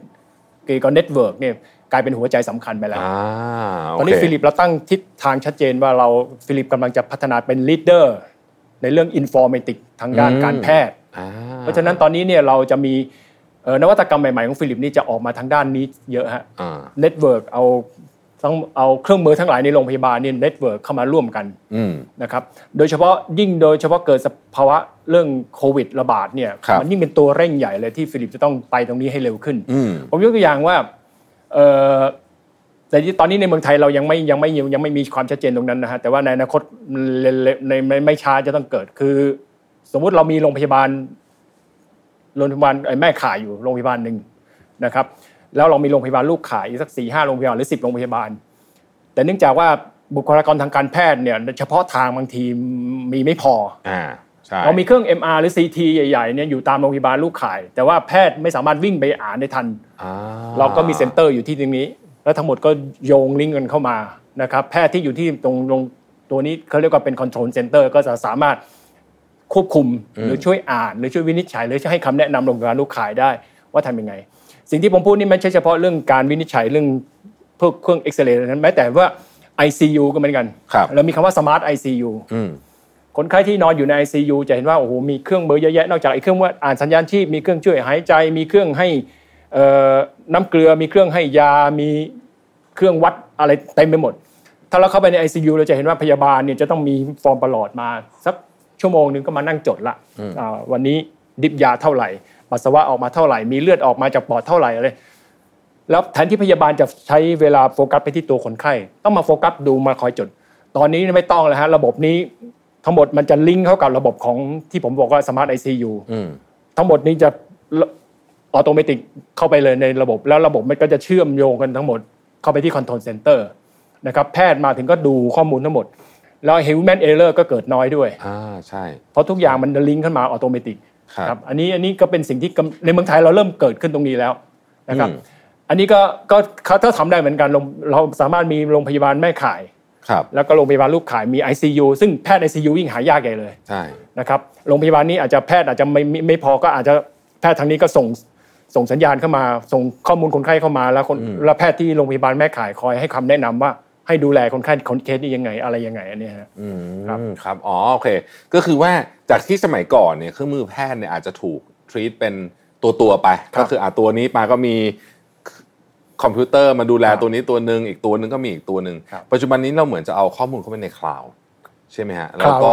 เกี่ยวกับเน็ตเวิร์กเนี่ยกลายเป็นหัวใจสำคัญไปแล้วตอนนี้ฟิลิปเราตั้งทิศทางชัดเจนว่าเราฟิลิปกำลังจะพัฒนาเป็นลีดเดอร์ในเรื่องอินฟอร์เมติกทางด้านการแพทย์เพราะฉะนั้นตอนนี้เนี่ยเราจะมีนวัตกรรมใหม่ๆของฟิลิปนี่จะออกมาทางด้านนี้เยอะฮะเน็ตเวิร์กเอาต้องเอาเครื่องมือทั้งหลายในโรงพยาบาลเนี่ยเน็ตเวิร์กเข้ามาร่วมกันนะครับโดยเฉพาะยิ่งโดยเฉพาะเกิดภาวะเรื่องโควิดระบาดเนี่ยมันยิ่งเป็นตัวเร่งใหญ่เลยที่ฟิลิปจะต้องไปตรงนี้ให้เร็วขึ้นผมยกตัวอย่างว่าแต่ตอนนี้ในเมืองไทยเรายังไม่ยังไม่ยังไม่มีความชัดเจนตรงนั้นนะฮะแต่ว่าในอนาคตในไม่ช้าจะต้องเกิดคือสมมุติเรามีโรงพยาบาลโรงพยาบาลแม่ข่ายอยู่โรงพยาบาลนึงนะครับแล้วเรามีโรงพยาบาลลูกข่ายอีกสัก สี่ถึงห้า โรงพยาบาลหรือสิบโรงพยาบาลแต่เนื่องจากว่าบุคลากรทางการแพทย์เนี่ยเฉพาะทางบางทีมีไม่พอ เรามีเครื่อง เอ็ม อาร์ หรือ ซี ที ใหญ่ๆเนี่ยอยู่ตามโรงพยาบาลลูกข่ายแต่ว่าแพทย์ไม่สามารถวิ่งไปอ่านได้ทันเราก็มีเซ็นเตอร์อยู่ที่ตรงนี้แล้วทั้งหมดก็โยงลิงก์กันเข้ามานะครับแพทย์ที่อยู่ที่ตรงตรงตัวนี้เขาเรียกว่าเป็น control center ก็จะสามารถควบคุมหรือช่วยอ่านหรือช่วยวินิจฉัยหรือช่วยให้คำแนะนำโรงพยาบาลลูกข่ายได้ว่าทำยังไงสิ่งที่ผมพูดนี่ไม่ใช่เฉพาะเรื่องการวินิจฉัยเรื่องพวกเครื่องเอ็กซเรย์นั้นแม้แต่ว่า ไอ ซี ยู ก็เหมือนกันเรามีคำว่า smart ไอ ซี ยู คนไข้ที่นอนอยู่ใน ไอ ซี ยู จะเห็นว่าโอ้โหมีเครื่องมือเยอะแยะนอกจากไอ้เครื่องว่าอ่านสัญญาณชีพมีเครื่องช่วยหายใจมีเครื่องให้เอ่อน้ำเกลือมีเครื่องให้ยามีเครื่องวัดอะไรเต็มไปหมดถ้าเราเข้าไปใน ไอ ซี ยู เราจะเห็นว่าพยาบาลเนี่ยจะต้องมีฟอร์มประหลอดมาสักชั่วโมงนึงก็มานั่งจดละอ่าวันนี้ดิบยาเท่าไหร่ปัสสาวะออกมาเท่าไหร่มีเลือดออกมาจากปอดเท่าไหร่อะไรแล้วแทนที่พยาบาลจะใช้เวลาโฟกัสไปที่ตัวคนไข้ต้องมาโฟกัสดูมาคอยจดตอนนี้ไม่ต้องแล้วฮะระบบนี้ทั้งหมดมันจะลิงก์เข้ากับระบบของที่ผมบอกว่า Smart ไอ ซี ยู ทั้งหมดนี้จะออโตเมติกเข้าไปเลยในระบบแล้วระบบมันก็จะเชื่อมโยงกันทั้งหมดเข้าไปที่ Control Center นะครับแพทย์มาถึงก็ดูข้อมูลทั้งหมดแล้ว Human Error ก็เกิดน้อยด้วยอ่าใช่เพราะทุกอย่างมันลิงก์ขึ้นมาออโตเมติกครับอันนี้อันนี้ก็เป็นสิ่งที่ในเมืองไทยเราเริ่มเกิดขึ้นตรงนี้แล้วนะครับอันนี้ก็ก็ถ้าทำได้เหมือนกันเราสามารถมีโรงพยาบาลแม่ข่ายแล้วก็โรงพยาบาลลูกข่ายมี ไอ ซี ยู ซึ่งแพทย์ ไอ ซี ยู ยิ่งหายากใหญ่เลยใช่นะครับโรงพยาบาลนี้อาจจะแพทย์อาจจะไม่ไม่พอก็อาจจะแพทย์ทางนี้ก็ส่งส่งสัญญาณเข้ามาส่งข้อมูลคนไข้เข้ามาแล้วคนแล้วแพทย์ที่โรงพยาบาลแม่ข่ายคอยให้คำแนะนำว่าให้ดูแลคนไข้คนเคสนี้ยังไงอะไรยังไงอันนี้ครับครับครับอ๋อโอเคก็คือว่าจากที่สมัยก่อนเนี่ยเครื่องมือแพทย์เนี่ยอาจจะถูกทรีตเป็นตัวตัวไปก็คืออ่ะตัวนี้มาก็มีคอมพิวเตอร์มาดูแลตัวนี้ตัวนึงอีกตัวนึงก็มีอีกตัวนึงปัจจุบันนี้เราเหมือนจะเอาข้อมูลเข้าไปในคลาวด์ใช่มั้ยฮะแล้วก็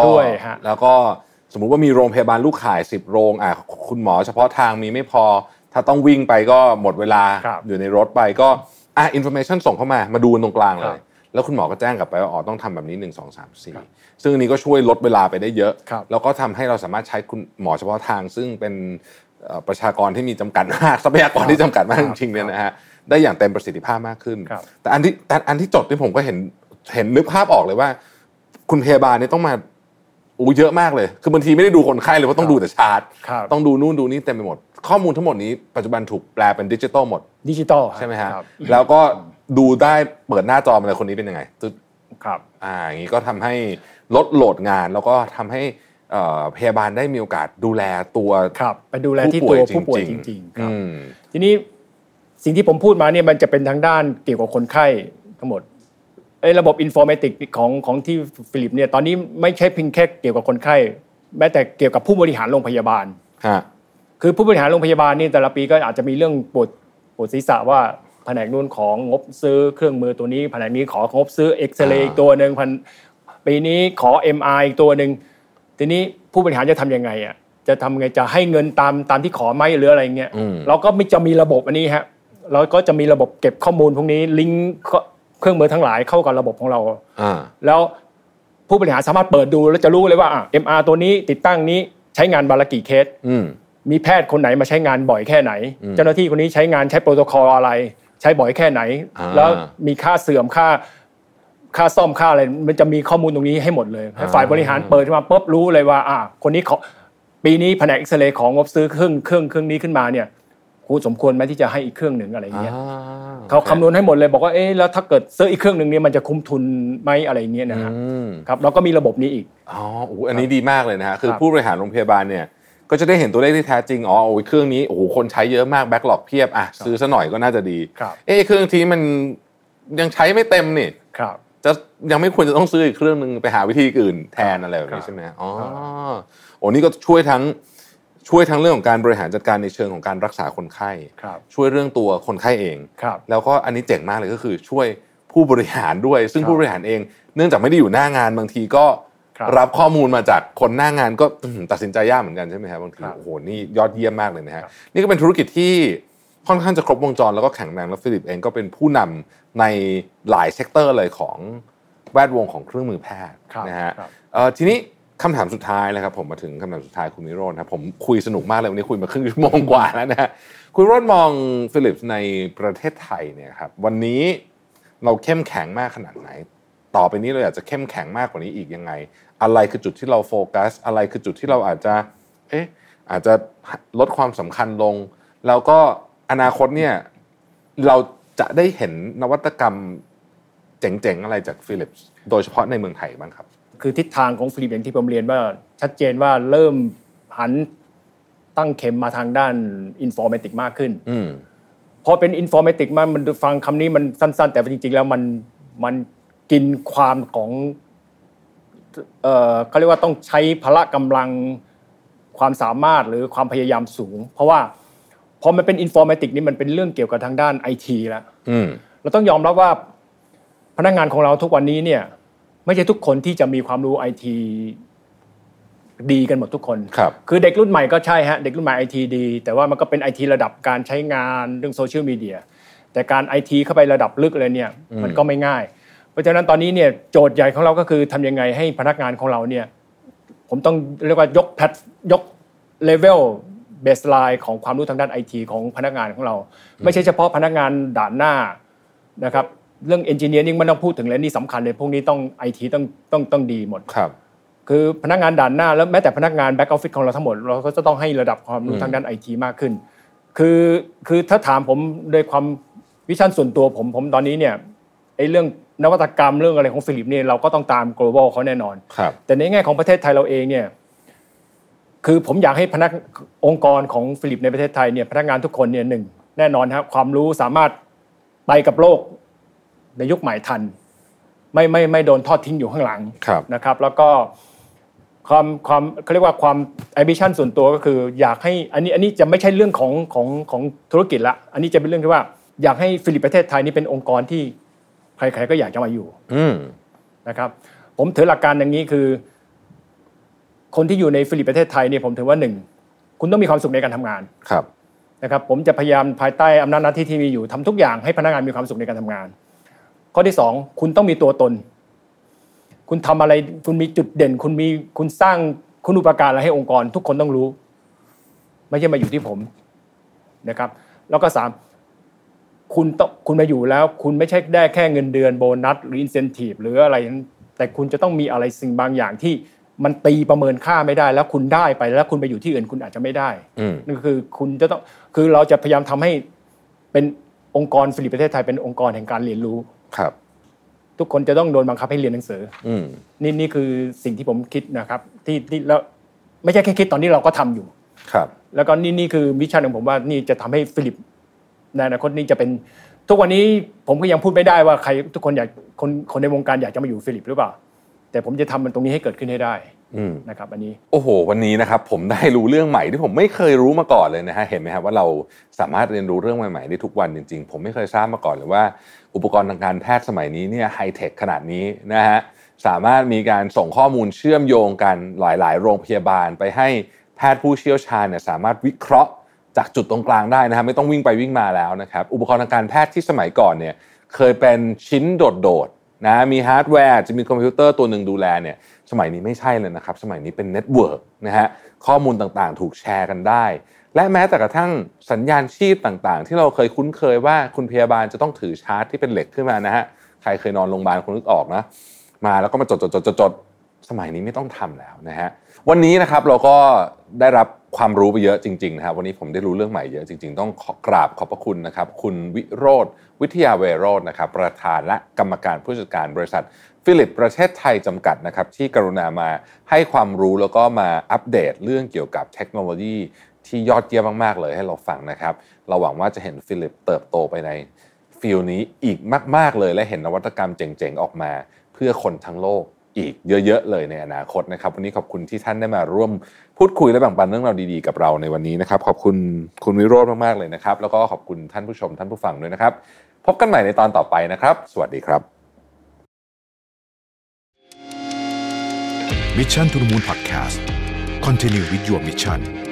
แล้วก็สมมุติว่ามีโรงพยาบาลลูกข่ายสิบโรงอ่ะคุณหมอเฉพาะทางมีไม่พอถ้าต้องวิ่งไปก็หมดเวลาอยู่ในรถไปก็อ่ะอินฟอร์เมชั่นส่งเข้ามามาดูตรงกลางเลยแล้วคุณหมอก็แจ้งกลับไปว่าอ๋อต้องทำแบบนี้หนึ่ง สอง สาม สี่ซึ่งอันนี้ก็ช่วยลดเวลาไปได้เยอะแล้วก็ทำให้เราสามารถใช้คุณหมอเฉพาะทางซึ่งเป็นประชากรที่มีจำกัดมากทรัพยากรที่จำกัดมากจริงๆเนี่ยนะฮะได้อย่างเต็มประสิทธิภาพมากขึ้นแต่อันที่แต่อันที่จดที่ผมก็เห็นเห็นนึกภาพออกเลยว่าคุณพยาบาลเนี่ยต้องมาอูเยอะมากเลยคือบางทีไม่ได้ดูคนไข้เลยเพราะต้องดูแต่ชาร์ตต้องดูนู่นดูนี่เต็มไปหมดข้อมูลทั้งหมดนี้ปัจจุบันถูกแปลเป็นดิจิตอลหมดดิจิตอลใช่ไหมฮะแล้วก็ดูได้เปิดหน้าจอมาเลยคนนี้เป็นยังไงตึ๊ดครับอ่าอย่างนี้ก็ทำให้ลดโหลดงานแล้วก็ทำให้พยาบาลได้มีโอกาสดูแลตัวไปดูแลที่ตัวผู้ป่วยจริงๆครับทีนี้สิ่งที่ผมพูดมาเนี่ยมันจะเป็นทางด้านเกี่ยวกับคนไข้ทั้งหมดไอ้ระบบอินฟอร์เมติกของของที่ฟิลิปเนี่ยตอนนี้ไม่ใช่เพียงแค่เกี่ยวกับคนไข้แม้แต่เกี่ยวกับผู้บริหารโรงพยาบาลฮะคือผู้บริหารโรงพยาบาลนี่แต่ละปีก็อาจจะมีเรื่องปวดปวดศีรษะว่าแผนกนู้นของงบซื้อเครื่องมือตัวนี้แผนกนี้ของงบซื้อเอ็กซเรย์อีกตัวนึงปีนี้ขอ เอ็ม อาร์ อีกตัวนึงทีนี้ผู้บริหารจะทำยังไงอ่ะจะทำไงจะให้เงินตามตามที่ขอไหมหรืออะไรเงี้ยเราก็จะมีระบบอันนี้ฮะเราก็จะมีระบบเก็บข้อมูลพวกนี้ลิงก์เครื่องมือทั้งหลายเข้ากับระบบของเราแล้วผู้บริหารสามารถเปิดดูแล้วจะรู้เลยว่าอ่ะ เอ็ม อาร์ ตัวนี้ติดตั้งนี้ใช้งานวันละกี่เคสมีแพทย์คนไหนมาใช้งานบ่อยแค่ไหนเจ้าหน้าที่คนนี้ใช้งานใช้โปรโตคอลอะไรใช้บ่อยแค่ไหนแล้วมีค่าเสื่อมค่าค่าซ่อมค่าอะไรมันจะมีข้อมูลตรงนี้ให้หมดเลยให้ฝ่ายบริหารเปิดมาปุ๊บรู้เลยว่าอ่ะคนนี้ปีนี้แผนกเอ็กซเรย์ของงบซื้อเครื่องเครื่องเครื่องนี้ขึ้นมาเนี่ยสมควรไหมที่จะให้อีกเครื่องหนึ่งอะไรเงี้ยเขาคำนวณให้หมดเลยบอกว่าเอ๊ะแล้วถ้าเกิดซื้ออีกเครื่องหนึ่งเนี่ยมันจะคุ้มทุนไหมอะไรเงี้ยนะครับแล้วก็มีระบบนี้อีกอ๋อโอ้อันนี้ดีมากเลยนะฮะคือผู้บริหารโรงพยาบาลเนี่ยก็จะได้เห็นตัวเลขที่แท้จริงอ๋อโอ้ยเครื่องนี้โอ้โหคนใช้เยอะมากแบ็คล็อกเพียบอ่ะซื้อซะหน่อยก็น่าจะดีเอ๊ะเครื่องที่มันยังใช้ไม่เต็มนี่จะยังไม่ควรจะต้องซื้ออีกเครื่องนึงไปหาวิธีอื่นแทนอะไรแบบนี้ใช่ไหมอ๋อโอ้นี่ก็ช่วยทั้งช่วยทั้งเรื่องของการบริหารจัดการในเชิงของการรักษาคนไข้ช่วยเรื่องตัวคนไข้เองแล้วก็อันนี้เจ๋งมากเลยก็คือช่วยผู้บริหารด้วยซึ่งผู้บริหารเองเนื่องจากไม่ได้อยู่หน้างานบางทีก็รับข้อมูลมาจากคนหน้างานก็ตัดสินใจยากเหมือนกันใช่ไหมครับบางทีโอ้โหนี่ยอดเยี่ยมมากเลยนะฮะนี่ก็เป็นธุรกิจที่ค่อนข้างจะครบวงจรแล้วก็แข็งแรงแล้วฟิลิปเองก็เป็นผู้นำในหลายเซกเตอร์เลยของแวดวงของเครื่องมือแพทย์นะฮะทีนี้คำถามสุดท้ายแล้วครับผมมาถึงคำถามสุดท้ายคุณวิโรจน์ครับผมคุยสนุกมากเลยวันนี้คุยมาครึ่งชั่วโมงกว่าแล้วนะคุณวิโรจน์มองฟิลิปส์ในประเทศไทยเนี่ยครับวันนี้เราเข้มแข็งมากขนาดไหนต่อไปนี้เราอยากจะเข้มแข็งมากกว่านี้อีกยังไง อะไรคือจุดที่เราโฟกัสอะไรคือจุดที่เราอาจจะเอ๊ะอาจจะลดความสำคัญลงแล้วก็อนาคตเนี่ยเราจะได้เห็นนวัตกรรมเจ๋งๆอะไรจากฟิลิปส์โดยเฉพาะในเมืองไทยบ้างครับคือทิศทางของฟิลิปส์อย่างที่ผมเรียนว่าชัดเจนว่าเริ่มหันตั้งเข็มมาทางด้านอินฟอร์เมติกมากขึ้นพอเป็นอินฟอร์เมติกมันมันฟังคำนี้มันสั้นๆแต่จริงๆแล้วมันมันกินความของเอ่อเขาเรียกว่าต้องใช้พละกำลังความสามารถหรือความพยายามสูงเพราะว่าพอมันเป็นอินฟอร์เมติกนี่มันเป็นเรื่องเกี่ยวกับทางด้าน ไอ ที แล้วเราต้องยอมรับว่าพนักงานของเราทุกวันนี้เนี่ยไม่ใช่ทุกคนที่จะมีความรู้ ไอ ที ดีกันหมดทุกคนครับคือเด็กรุ่นใหม่ก็ใช่ฮะเด็กรุ่นใหม่ ไอ ที ดีแต่ว่ามันก็เป็น ไอ ที ระดับการใช้งานเรื่องโซเชียลมีเดียแต่การ ไอ ที เข้าไประดับลึกเลยเนี่ยมันก็ไม่ง่ายเพราะฉะนั้นตอนนี้เนี่ยโจทย์ใหญ่ของเราก็คือทำยังไงให้พนักงานของเราเนี่ยผมต้องเรียกว่ายกแพทยกเลเวลเบสไลน์ของความรู้ทางด้าน ไอ ที ของพนักงานของเราไม่ใช่เฉพาะพนักงานด่านหน้านะครับเรื่อง engineering มันต้องพูดถึงแล้วนี่สำคัญเลยพวกนี้ต้อง ไอ ที ต้องต้องต้องดีหมดครับคือพนักงานด่านหน้าแล้วแม้แต่พนักงาน back office ของเราทั้งหมดเราก็จะต้องให้ระดับความรู้ทางด้าน ไอ ที มากขึ้นคือคือถ้าถามผมโดยความวิชั่นส่วนตัวผมผมตอนนี้เนี่ยไอ้เรื่องนวัตกรรมเรื่องอะไรของฟิลิปเนี่ยเราก็ต้องตาม global เขาแน่นอนแต่ในแง่ของประเทศไทยเราเองเนี่ยคือผมอยากให้พนักองค์กรของฟิลิปในประเทศไทยเนี่ยพนักงานทุกคนเนี่ยหนึ่งแน่นอนครับความรู้สามารถไปกับโลกในยุคใหม่ทันไม่ไม่ไม่โดนทอดทิ้งอยู่ข้างหลังนะครับแล้วก็ความความเขาเรียกว่าความ ambition ส่วนตัวก็คืออยากให้อันนี้อันนี้จะไม่ใช่เรื่องของของของธุรกิจละอันนี้จะเป็นเรื่องที่ว่าอยากให้ฟิลิปประเทศไทยนี่เป็นองค์กรที่ใครๆก็อยากจะมาอยู่นะครับผมถือหลักการอย่างนี้คือคนที่อยู่ในฟิลิปประเทศไทยเนี่ยผมถือว่าหนึ่งคุณต้องมีความสุขในการทำงานนะครับผมจะพยายามภายใต้อำนาจหน้าที่ที่มีอยู่ทำทุกอย่างให้พนักงานมีความสุขในการทำงานข้อที่สองคุณต้องมีตัวตนคุณทำอะไรคุณมีจุดเด่นคุณมีคุณสร้างคุณอุปการอะไรให้องค์กรทุกคนต้องรู้ไม่ใช่มาอยู่ที่ผมนะครับแล้วก็สามคุณต้องคุณมาอยู่แล้วคุณไม่ใช่ได้แค่เงินเดือนโบนัสหรืออินเซนทีฟหรืออะไรแต่คุณจะต้องมีอะไรสิ่งบางอย่างที่มันตีประเมินค่าไม่ได้แล้วคุณได้ไปแล้วคุณไปอยู่ที่อื่นคุณอาจจะไม่ได้นั่นคือคุณจะต้องคือเราจะพยายามทำให้เป็นองค์กรฟิลิปประเทศไทยเป็นองค์กรแห่งการเรียนรู้ครับทุกคนจะต้องโดนบังคับให้เรียนหนังสือนี่นี่คือสิ่งที่ผมคิดนะครับที่ที่แล้วไม่ใช่แค่คิดตอนนี้เราก็ทำอยู่ครับแล้วก็นี่นี่คือมิชชั่นของผมว่านี่จะทำให้ฟิลิปในอนาคตนี่จะเป็นทุกวันนี้ผมก็ยังพูดไม่ได้ว่าใครทุกคนอยากคนคนในวงการอยากจะมาอยู่ฟิลิปหรือเปล่าแต่ผมจะทำมันตรงนี้ให้เกิดขึ้นให้ได้นะครับอันนี้โอ้โหวันนี้นะครับผมได้รู้เรื่องใหม่ที่ผมไม่เคยรู้มาก่อนเลยนะฮะเห็นไหมครับว่าเราสามารถเรียนรู้เรื่องใหม่ๆได้ทุกวันจริงๆผมไม่เคยทราบมาก่อนเลยว่าอุปกรณ์ทางการแพทย์สมัยนี้เนี่ยไฮเทคขนาดนี้นะฮะสามารถมีการส่งข้อมูลเชื่อมโยงกันหลายๆโรงพยาบาลไปให้แพทย์ผู้เชี่ยวชาญเนี่ยสามารถวิเคราะห์จากจุดตรงกลางได้นะฮะไม่ต้องวิ่งไปวิ่งมาแล้วนะครับอุปกรณ์ทางการแพทย์ที่สมัยก่อนเนี่ยเคยเป็นชิ้นโดดๆนะมีฮาร์ดแวร์จะมีคอมพิวเตอร์ตัวนึงดูแลเนี่ยสมัยนี้ไม่ใช่เลยนะครับสมัยนี้เป็นเน็ตเวิร์กนะฮะข้อมูลต่างๆถูกแชร์กันได้และแม้แต่กระทั่งสัญญาณชีพต่างๆที่เราเคยคุ้นเคยว่าคุณพยาบาลจะต้องถือชาร์จที่เป็นเหล็กขึ้นมานะฮะใครเคยนอนโรงพยาบาลคงนึกออกนะมาแล้วก็มาจดๆๆๆสมัยนี้ไม่ต้องทำแล้วนะฮะวันนี้นะครับเราก็ได้รับความรู้ไปเยอะจริงๆนะครับวันนี้ผมได้รู้เรื่องใหม่เยอะจริงๆต้องกราบขอบพระคุณนะครับคุณวิโรจน์วิทยาเวโรจน์นะครับประธานและกรรมการผู้จัดการบริษัทฟิลิปประเทศไทยจำกัดนะครับที่กรุณามาให้ความรู้แล้วก็มาอัปเดตเรื่องเกี่ยวกับเทคโนโลยีที่ยอดเยี่ยมมากๆเลยให้เราฟังนะครับเราหวังว่าจะเห็นฟิลิปเติบโตไปในฟิลนี้อีกมากๆเลยและเห็นนวัตกรรมเจ๋งๆออกมาเพื่อคนทั้งโลกอีกเยอะๆเลยในอนาคตนะครับวันนี้ขอบคุณที่ท่านได้มาร่วมพูดคุยและแบ่งปันเรื่องราวดีๆกับเราในวันนี้นะครับขอบคุณคุณวิโรจน์มากๆเลยนะครับแล้วก็ขอบคุณท่านผู้ชมท่านผู้ฟังด้วยนะครับพบกันใหม่ในตอนต่อไปนะครับสวัสดีครับ Mission to the Moon Podcast Continue with your mission